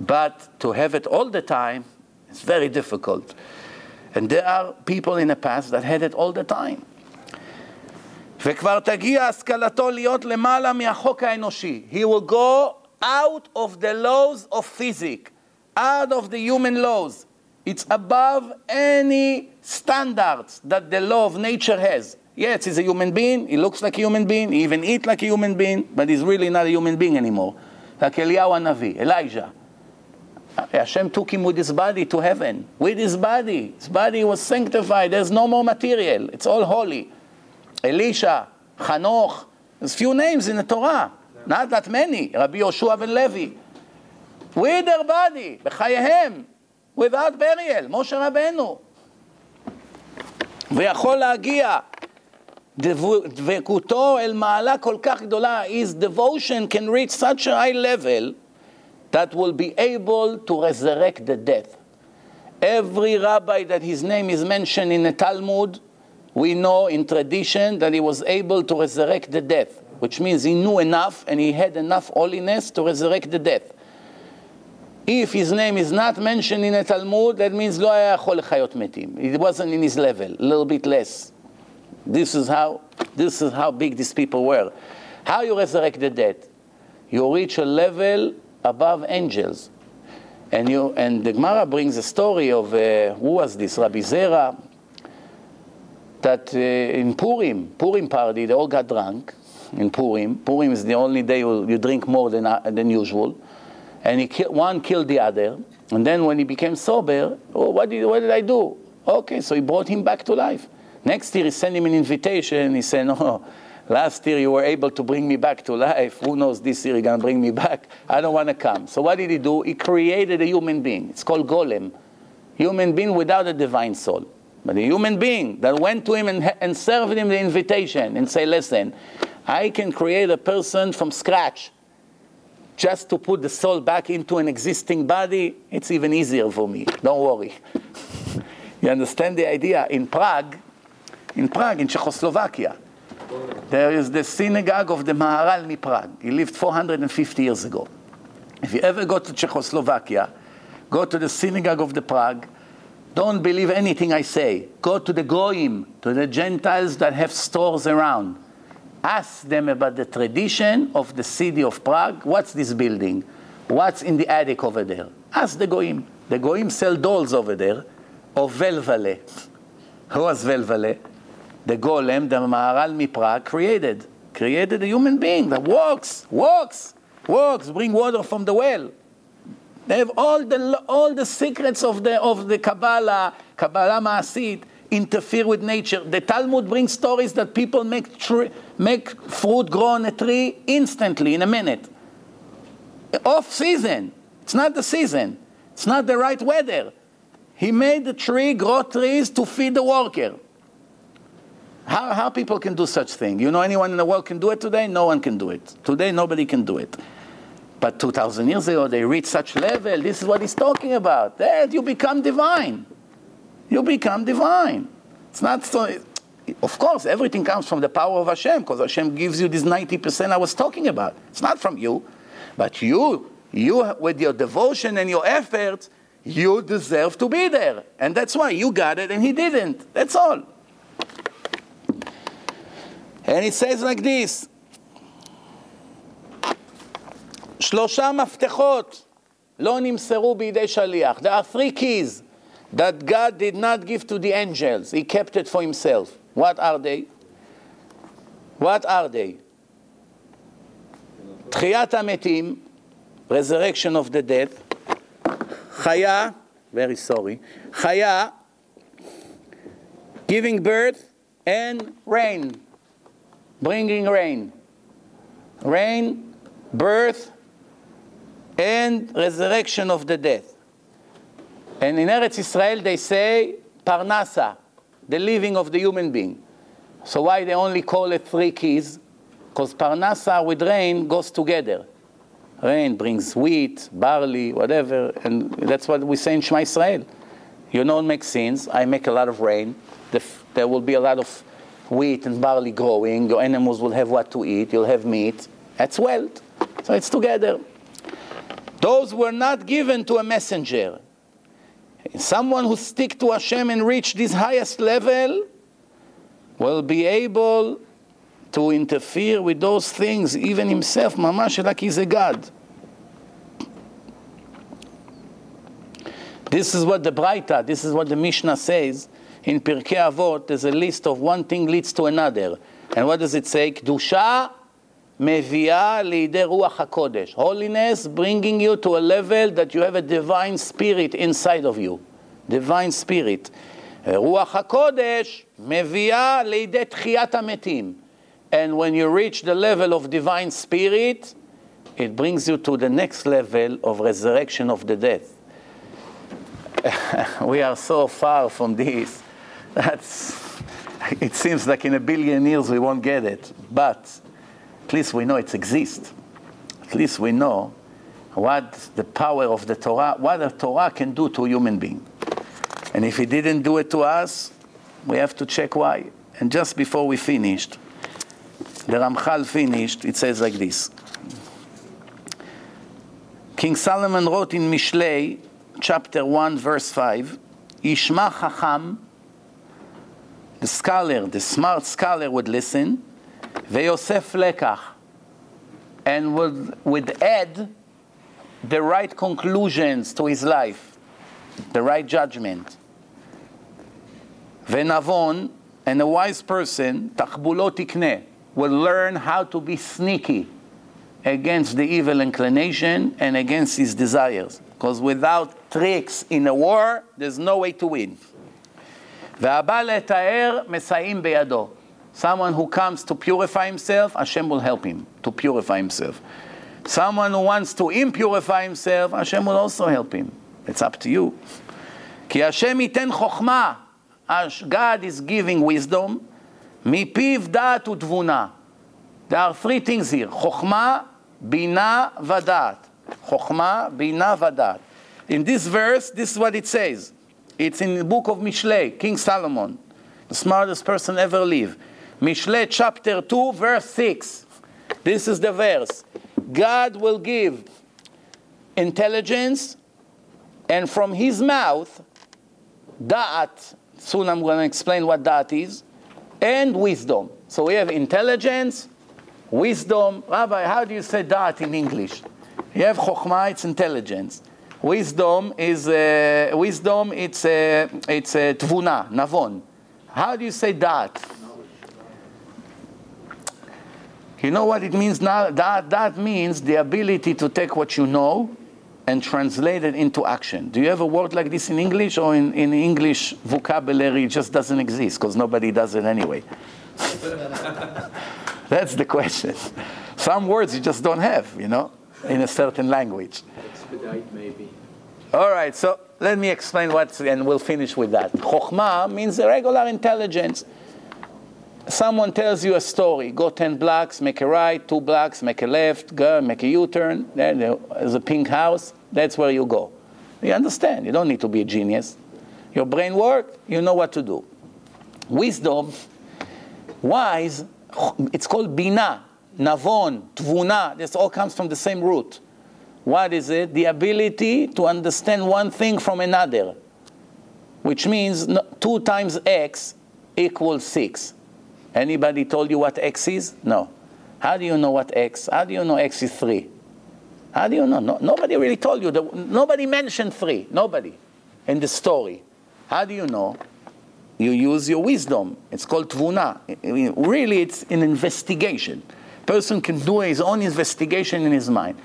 But to have it all the time, it's very difficult. And there are people in the past that had it all the time. He will go out of the laws of physics, out of the human laws. It's above any standards that the law of nature has. Yes, he's a human being. He looks like a human being. He even eats like a human being. But he's really not a human being anymore. Like Eliyahu Hanavi, Elijah. Hashem took him with his body to heaven. With his body. His body was sanctified. There's no more material. It's all holy. Elisha, Hanoch. There's few names in the Torah. Not that many. Rabbi Yoshua ben Levi. With their body. B'chayehem. Without burial. Moshe Rabbeinu. ויכול להגיע. דבקותו אל מעלה כל כך גדולה. His devotion can reach such a high level that will be able to resurrect the death. Every rabbi that his name is mentioned in the Talmud, we know in tradition that he was able to resurrect the death, which means he knew enough and he had enough holiness to resurrect the death. If his name is not mentioned in the Talmud, that means lo haya yachol lechayot metim. It wasn't in his level, a little bit less. This is how big these people were. How you resurrect the dead? You reach a level above angels. And the Gemara brings a story of who was this? Rabbi Zera, that in Purim party, they all got drunk in Purim. Purim is the only day you drink more than usual. And one killed the other. And then when he became sober, what did I do? Okay, so he brought him back to life. Next year he sent him an invitation. He said, no. Last year you were able to bring me back to life. Who knows this year you're going to bring me back? I don't want to come. So what did he do? He created a human being. It's called golem. Human being without a divine soul. But a human being that went to him and served him the invitation and say, listen, I can create a person from scratch. Just to put the soul back into an existing body, it's even easier for me. Don't worry. You understand the idea? In Prague, in Czechoslovakia, there is the synagogue of the Maharal mi Prague. He lived 450 years ago. If you ever go to Czechoslovakia, go to the synagogue of the Prague. Don't believe anything I say. Go to the Goyim, to the Gentiles that have stores around. Ask them about the tradition of the city of Prague. What's this building? What's in the attic over there? Ask the Goyim. The Goyim sell dolls over there of Velvale. Who was Velvale? The golem, the Maharal mi Prague, created a human being that walks, bring water from the well. They have all the secrets of the Kabbalah Maasid, interfere with nature. The Talmud brings stories that people make fruit grow on a tree instantly, in a minute. Off season. It's not the season. It's not the right weather. He made the tree grow trees to feed the worker. How people can do such thing? You know anyone in the world can do it today? No one can do it. Today, nobody can do it. But 2,000 years ago, they reached such level. This is what he's talking about. That you become divine. You become divine. It's not so... Of course, everything comes from the power of Hashem, because Hashem gives you this 90% I was talking about. It's not from you. But you, with your devotion and your efforts, you deserve to be there. And that's why you got it and he didn't. That's all. And it says like this, שלושה מפתחות לא נמסרו בידי שליח. There are three keys that God did not give to the angels. He kept it for himself. What are they? What are they? תחיית המתים, resurrection of the dead, חיה, very sorry, חיה, giving birth, and rain, bringing rain. Rain, birth, and resurrection of the dead. And in Eretz Israel they say, parnasa, the living of the human being. So why they only call it three keys? Because parnasa with rain goes together. Rain brings wheat, barley, whatever, and that's what we say in Shema Israel. You don't make sins, I make a lot of rain. There will be a lot of wheat and barley growing. Your animals will have what to eat. You'll have meat. That's wealth. So it's together. Those were not given to a messenger. Someone who sticks to Hashem and reach this highest level will be able to interfere with those things, even himself, mamash like he's a god. This is what the Braita, this is what the Mishnah says. In Pirkei Avot, there's a list of one thing leads to another. And what does it say? Kedusha mevia liidei ruach hakodesh. Holiness bringing you to a level that you have a divine spirit inside of you. Divine spirit. Ruach hakodesh mevia liidei tchiyat hametim. And when you reach the level of divine spirit, it brings you to the next level of resurrection of the dead. We are so far from this. It seems like in 1 billion years we won't get it, but at least we know it exists. At least we know what the power of the Torah, what the Torah can do to a human being. And if it didn't do it to us, we have to check why. And just before we finished, the Ramchal finished, it says like this. King Solomon wrote in Mishlei, chapter 1, verse 5, Yishma Chacham, the scholar, the smart scholar would listen, ve'yosef lekach, and would add the right conclusions to his life, the right judgment. Ve'navon, and a wise person, tachbulot ikneh, will learn how to be sneaky against the evil inclination and against his desires. Because without tricks in a war, there's no way to win. Someone who comes to purify himself, Hashem will help him to purify himself. Someone who wants to impurify himself, Hashem will also help him. It's up to you. God is giving wisdom. There are three things here. Chokhmah, Bina, Vadat. Chokhmah, Bina, Vadat. In this verse, this is what it says. It's in the book of Mishlei, King Solomon, the smartest person ever lived. Mishlei chapter 2, verse 6. This is the verse. God will give intelligence, and from his mouth, Da'at. Soon I'm going to explain what Da'at is. And wisdom. So we have intelligence, wisdom. Rabbi, how do you say Da'at in English? You have Chokhmah, it's intelligence. Wisdom, it's Tvuna, Navon. How do you say Da'at? You know what it means now? Da'at means the ability to take what you know and translate it into action. Do you have a word like this in English, or in English vocabulary it just doesn't exist because nobody does it anyway? That's the question. Some words you just don't have, you know, in a certain language. Expedite, maybe. All right, so let me explain and we'll finish with that. Chokhmah means regular intelligence. Someone tells you a story. Go 10 blocks, make a right, 2 blocks, make a left, go, make a U-turn. There's a pink house. That's where you go. You understand. You don't need to be a genius. Your brain works. You know what to do. Wisdom, wise, it's called Bina, Navon, Tvuna. This all comes from the same root. What is it? The ability to understand one thing from another, which means 2 times x equals 6. Anybody told you what X is? No. How do you know what X? How do you know X is 3? How do you know? No, nobody really told you. Nobody mentioned three. Nobody in the story. How do you know? You use your wisdom. It's called tvuna. I mean, really, it's an investigation. Person can do his own investigation in his mind.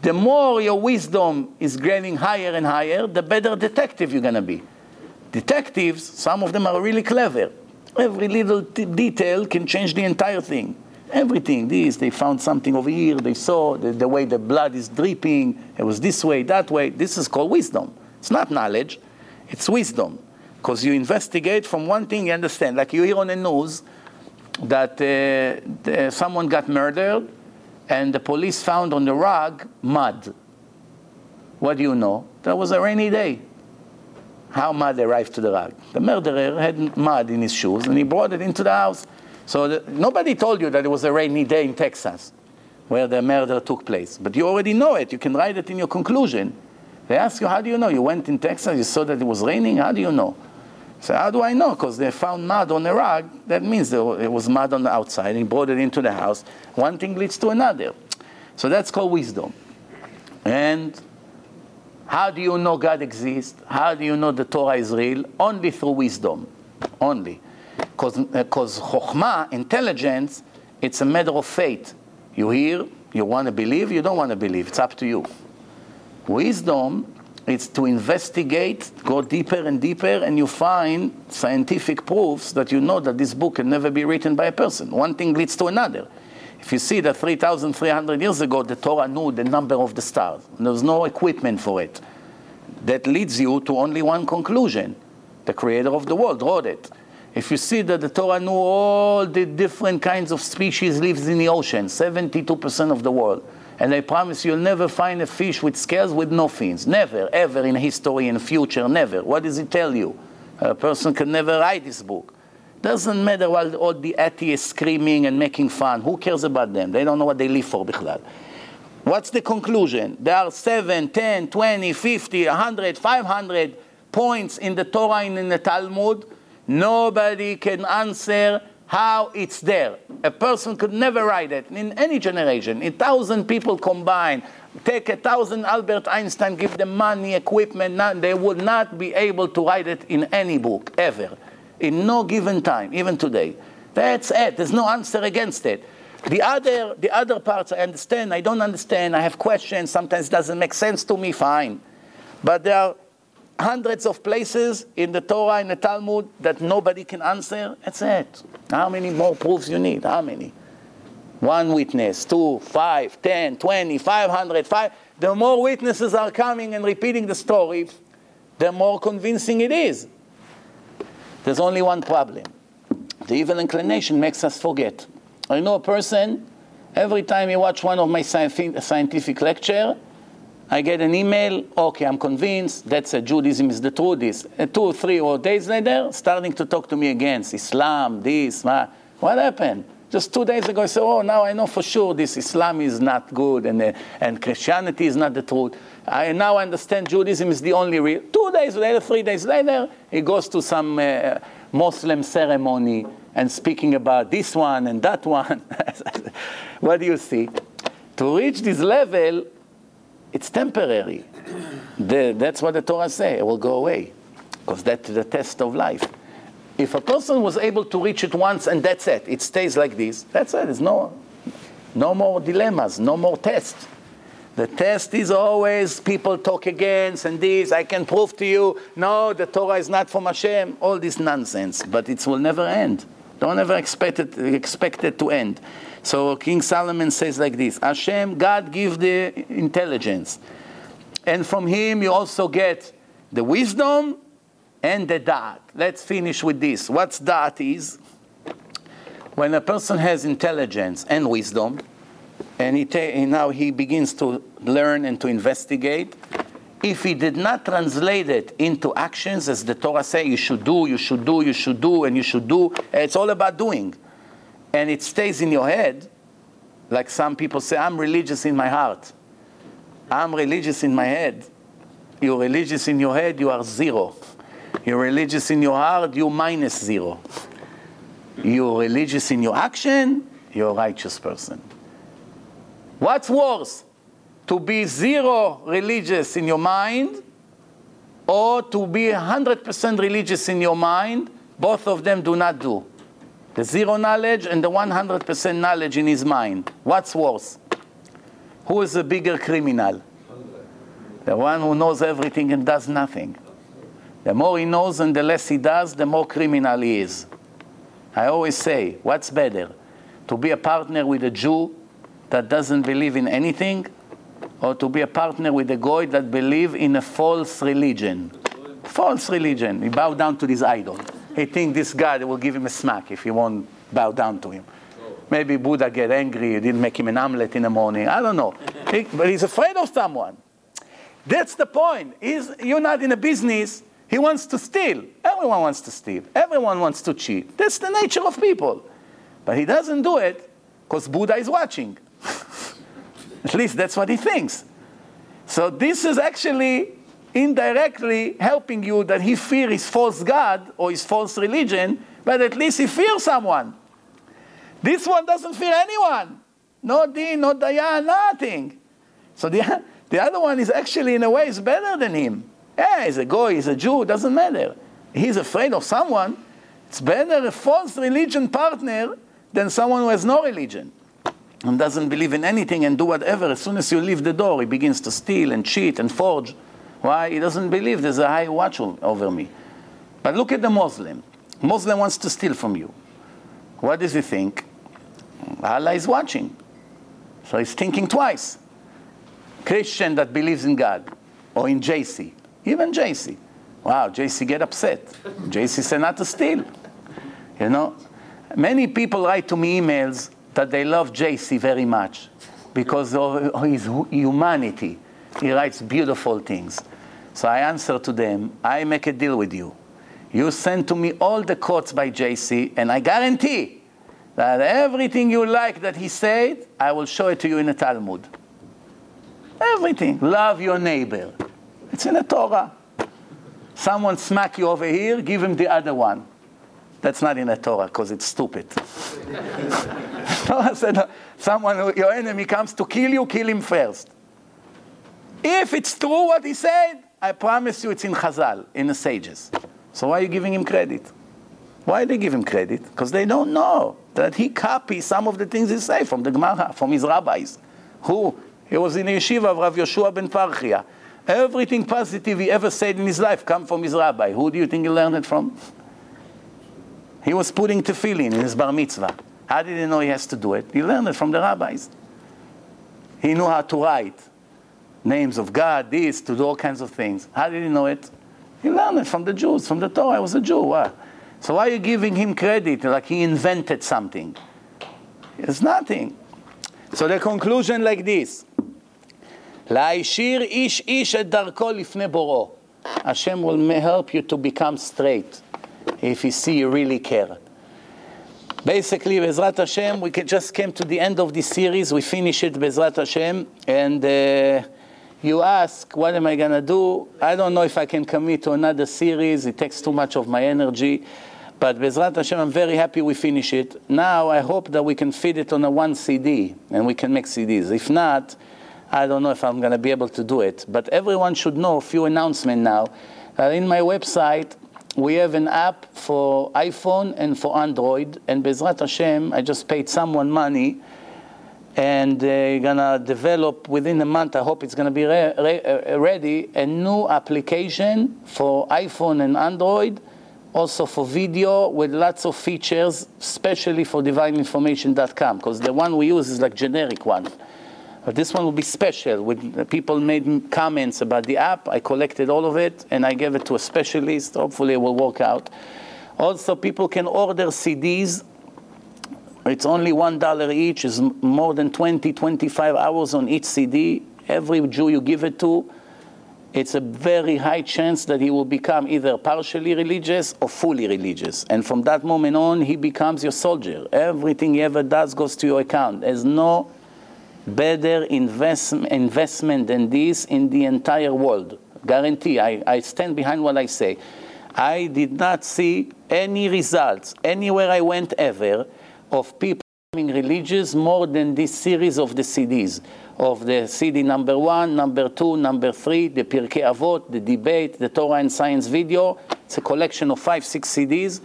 The more your wisdom is getting higher and higher, the better detective you're going to be. Detectives, some of them are really clever. Every little detail can change the entire thing. Everything. This, they found something over here. They saw the way the blood is dripping. It was this way, that way. This is called wisdom. It's not knowledge. It's wisdom. Because you investigate from one thing, you understand. Like you hear on the news that someone got murdered and the police found on the rug mud. What do you know? That was a rainy day. How mud arrived to the rug? The murderer had mud in his shoes and he brought it into the house. So nobody told you that it was a rainy day in Texas where the murder took place. But you already know it. You can write it in your conclusion. They ask you, how do you know? You went in Texas, you saw that it was raining, how do you know? So how do I know? Because they found mud on the rug. That means it was mud on the outside. He brought it into the house. One thing leads to another. So that's called wisdom. And how do you know God exists? How do you know the Torah is real? Only through wisdom. Only. Because chokhmah, intelligence, it's a matter of faith. You hear, you want to believe, you don't want to believe. It's up to you. Wisdom is to investigate, go deeper and deeper, and you find scientific proofs that you know that this book can never be written by a person. One thing leads to another. If you see that 3,300 years ago, the Torah knew the number of the stars. There was no equipment for it. That leads you to only one conclusion. The creator of the world wrote it. If you see that the Torah knew all the different kinds of species lives in the ocean, 72% of the world, and I promise you'll never find a fish with scales with no fins. Never, ever in history, in future, never. What does it tell you? A person can never write this book. Doesn't matter what all the atheists screaming and making fun. Who cares about them? They don't know what they live for, bichlal. What's the conclusion? There are 7, 10, 20, 50, 100, 500 points in the Torah and in the Talmud. Nobody can answer how it's there. A person could never write it in any generation. 1,000 people combined. Take 1,000 Albert Einstein, give them money, equipment. They would not be able to write it in any book, ever. In no given time, even today. That's it. There's no answer against it. The other parts I understand, I don't understand, I have questions, sometimes it doesn't make sense to me, fine. But there are hundreds of places in the Torah, in the Talmud, that nobody can answer. That's it. How many more proofs you need? How many? One witness, 2, 5, 10, 20, 500, 5. The more witnesses are coming and repeating the story, the more convincing it is. There's only one problem. The evil inclination makes us forget. I know a person, every time he watches one of my scientific lectures, I get an email, okay, I'm convinced, that's Judaism is the truth, this. 2 or 3 days later, starting to talk to me against Islam, this, what happened? Just 2 days ago, I said, oh, now I know for sure this Islam is not good and Christianity is not the truth. I now understand Judaism is the only real. 2 days later, 3 days later, he goes to some Muslim ceremony and speaking about this one and that one. What do you see? To reach this level, it's temporary. That's what the Torah says. It will go away. Because that's the test of life. If a person was able to reach it once and that's it, it stays like this, that's it. There's no more dilemmas, no more tests. The test is always people talk against and this, I can prove to you, no, the Torah is not from Hashem, all this nonsense. But it will never end. Don't ever expect it to end. So King Solomon says like this, Hashem, God give the intelligence. And from him you also get the wisdom and the da'at. Let's finish with this. What's da'at is? When a person has intelligence and wisdom, and now he begins to learn and to investigate, if he did not translate it into actions, as the Torah says, you should do, it's all about doing. And it stays in your head, like some people say, I'm religious in my heart. I'm religious in my head. You're religious in your head, you are 0. You're religious in your heart, you're -0. You're religious in your action, you're a righteous person. What's worse? to be zero religious in your mind or to be 100% religious in your mind, both of them do not do. The zero knowledge and the 100% knowledge in his mind. What's worse? Who is the bigger criminal? The one who knows everything and does nothing. The more he knows and the less he does, the more criminal he is. I always say, what's better? To be a partner with a Jew that doesn't believe in anything, or to be a partner with a goy that believes in a false religion. False religion. He bow down to this idol. He thinks this God will give him a smack if he won't bow down to him. Maybe Buddha get angry, he didn't make him an omelette in the morning. I don't know. But he's afraid of someone. That's the point. You're not in a business. He wants to steal. Everyone wants to steal. Everyone wants to cheat. That's the nature of people. But he doesn't do it because Buddha is watching. At least that's what he thinks. So this is actually indirectly helping you that he fears his false God or his false religion, but at least he fears someone. This one doesn't fear anyone. No Din, no Dayan, nothing. So the other one is actually, in a way, is better than him. Yeah, he's a goy, he's a Jew, doesn't matter. He's afraid of someone. It's better a false religion partner than someone who has no religion and doesn't believe in anything and do whatever. As soon as you leave the door, he begins to steal and cheat and forge. Why? He doesn't believe there's a high watch over me. But look at the Muslim. Muslim wants to steal from you. What does he think? Allah is watching. So he's thinking twice. Christian that believes in God or in JC. Even JC. Wow, JC get upset. JC said not to steal. You know, many people write to me emails that they love JC very much because of his humanity. He writes beautiful things. So I answer to them, I make a deal with you. You send to me all the quotes by JC, and I guarantee that everything you like that he said, I will show it to you in a Talmud. Everything. Love your neighbor. It's in the Torah. Someone smack you over here, give him the other one. That's not in the Torah because it's stupid. Torah said, your enemy comes to kill him first. If it's true what he said, I promise you it's in Chazal, in the sages. So why are you giving him credit? Why do they give him credit? Because they don't know that he copies some of the things he says from the Gemara, from his rabbis. Who? He was in the yeshiva of Rav Yoshua ben Parchia. Everything positive he ever said in his life come from his rabbi. Who do you think he learned it from? He was putting tefillin in his bar mitzvah. How did he know he has to do it? He learned it from the rabbis. He knew how to write names of God, this, to do all kinds of things. How did he know it? He learned it from the Jews, from the Torah. I was a Jew. Wow. So why are you giving him credit like he invented something? It's nothing. So the conclusion like this. La'ishir ish ish et darko lifnei boro. Hashem will help you to become straight if he see you really care. Basically, Bezrat Hashem, we just came to the end of this series. We finish it, Bezrat Hashem, and... you ask, what am I going to do? I don't know if I can commit to another series. It takes too much of my energy. But Bezrat Hashem, I'm very happy we finish it. Now I hope that we can fit it on a one CD and we can make CDs. If not, I don't know if I'm going to be able to do it. But everyone should know a few announcements now. In my website, we have an app for iPhone and for Android. And Bezrat Hashem, I just paid someone money. And they're going to develop within a month, I hope it's going to be ready, a new application for iPhone and Android, also for video with lots of features, especially for divineinformation.com, because the one we use is like generic one. But this one will be special. People made comments about the app. I collected all of it, and I gave it to a specialist. Hopefully it will work out. Also, people can order CDs. It's only $1 each. It's more than 20, 25 hours on each CD. Every Jew you give it to, it's a very high chance that he will become either partially religious or fully religious. And from that moment on, he becomes your soldier. Everything he ever does goes to your account. There's no better investment than this in the entire world. Guarantee. I stand behind what I say. I did not see any results anywhere I went ever of people religious more than this series of the CDs, of the CD number 1, number 2, number 3, the Pirkei Avot, the debate, the Torah and Science video. It's a collection of 5-6 CDs.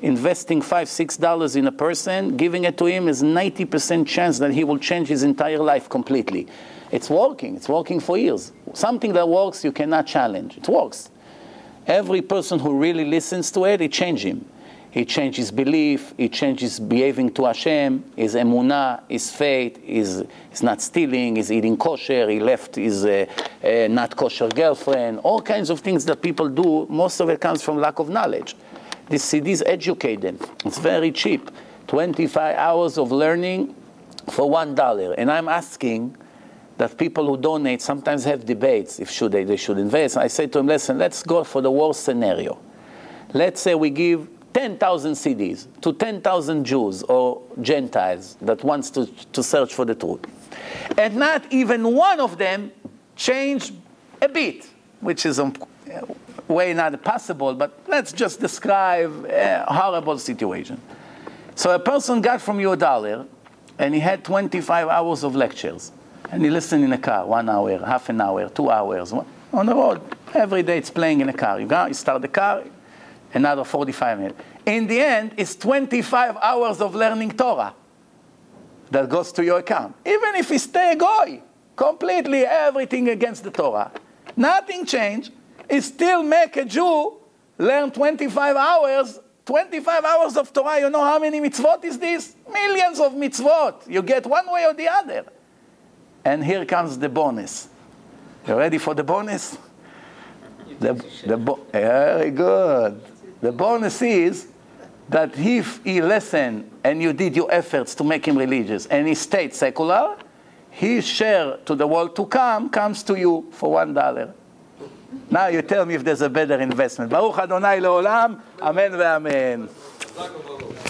Investing $5-6 in a person, giving it to him is 90% chance that he will change his entire life completely. It's working. It's working for years. Something that works, you cannot challenge. It works. Every person who really listens to it changes him. He changes his belief. He changes behaving to Hashem, his emunah, his faith. He's not stealing. He's eating kosher. He left his not kosher girlfriend. All kinds of things that people do. Most of it comes from lack of knowledge. These CDs educate them. It's very cheap. 25 hours of learning for $1. And I'm asking that people who donate sometimes have debates if they should invest. I say to them, listen, let's go for the worst scenario. Let's say we give 10,000 CDs to 10,000 Jews or Gentiles that wants to search for the truth. And not even one of them changed a bit, which is way not possible, but let's just describe a horrible situation. So a person got from you $1, and he had 25 hours of lectures. And he listened in a car, 1 hour, half an hour, 2 hours, on the road. Every day it's playing in a car. You go, you start the car, another 45 minutes. In the end, it's 25 hours of learning Torah that goes to your account. Even if he stay a goy, completely everything against the Torah. Nothing changed. It still make a Jew learn 25 hours of Torah. You know how many mitzvot is this? Millions of mitzvot. You get one way or the other. And here comes the bonus. You ready for the bonus? Very good. The bonus is that if he listened and you did your efforts to make him religious and he stayed secular, his share to the world to come comes to you for $1. Now you tell me if there's a better investment. Baruch Adonai Leolam. Amen ve'amen.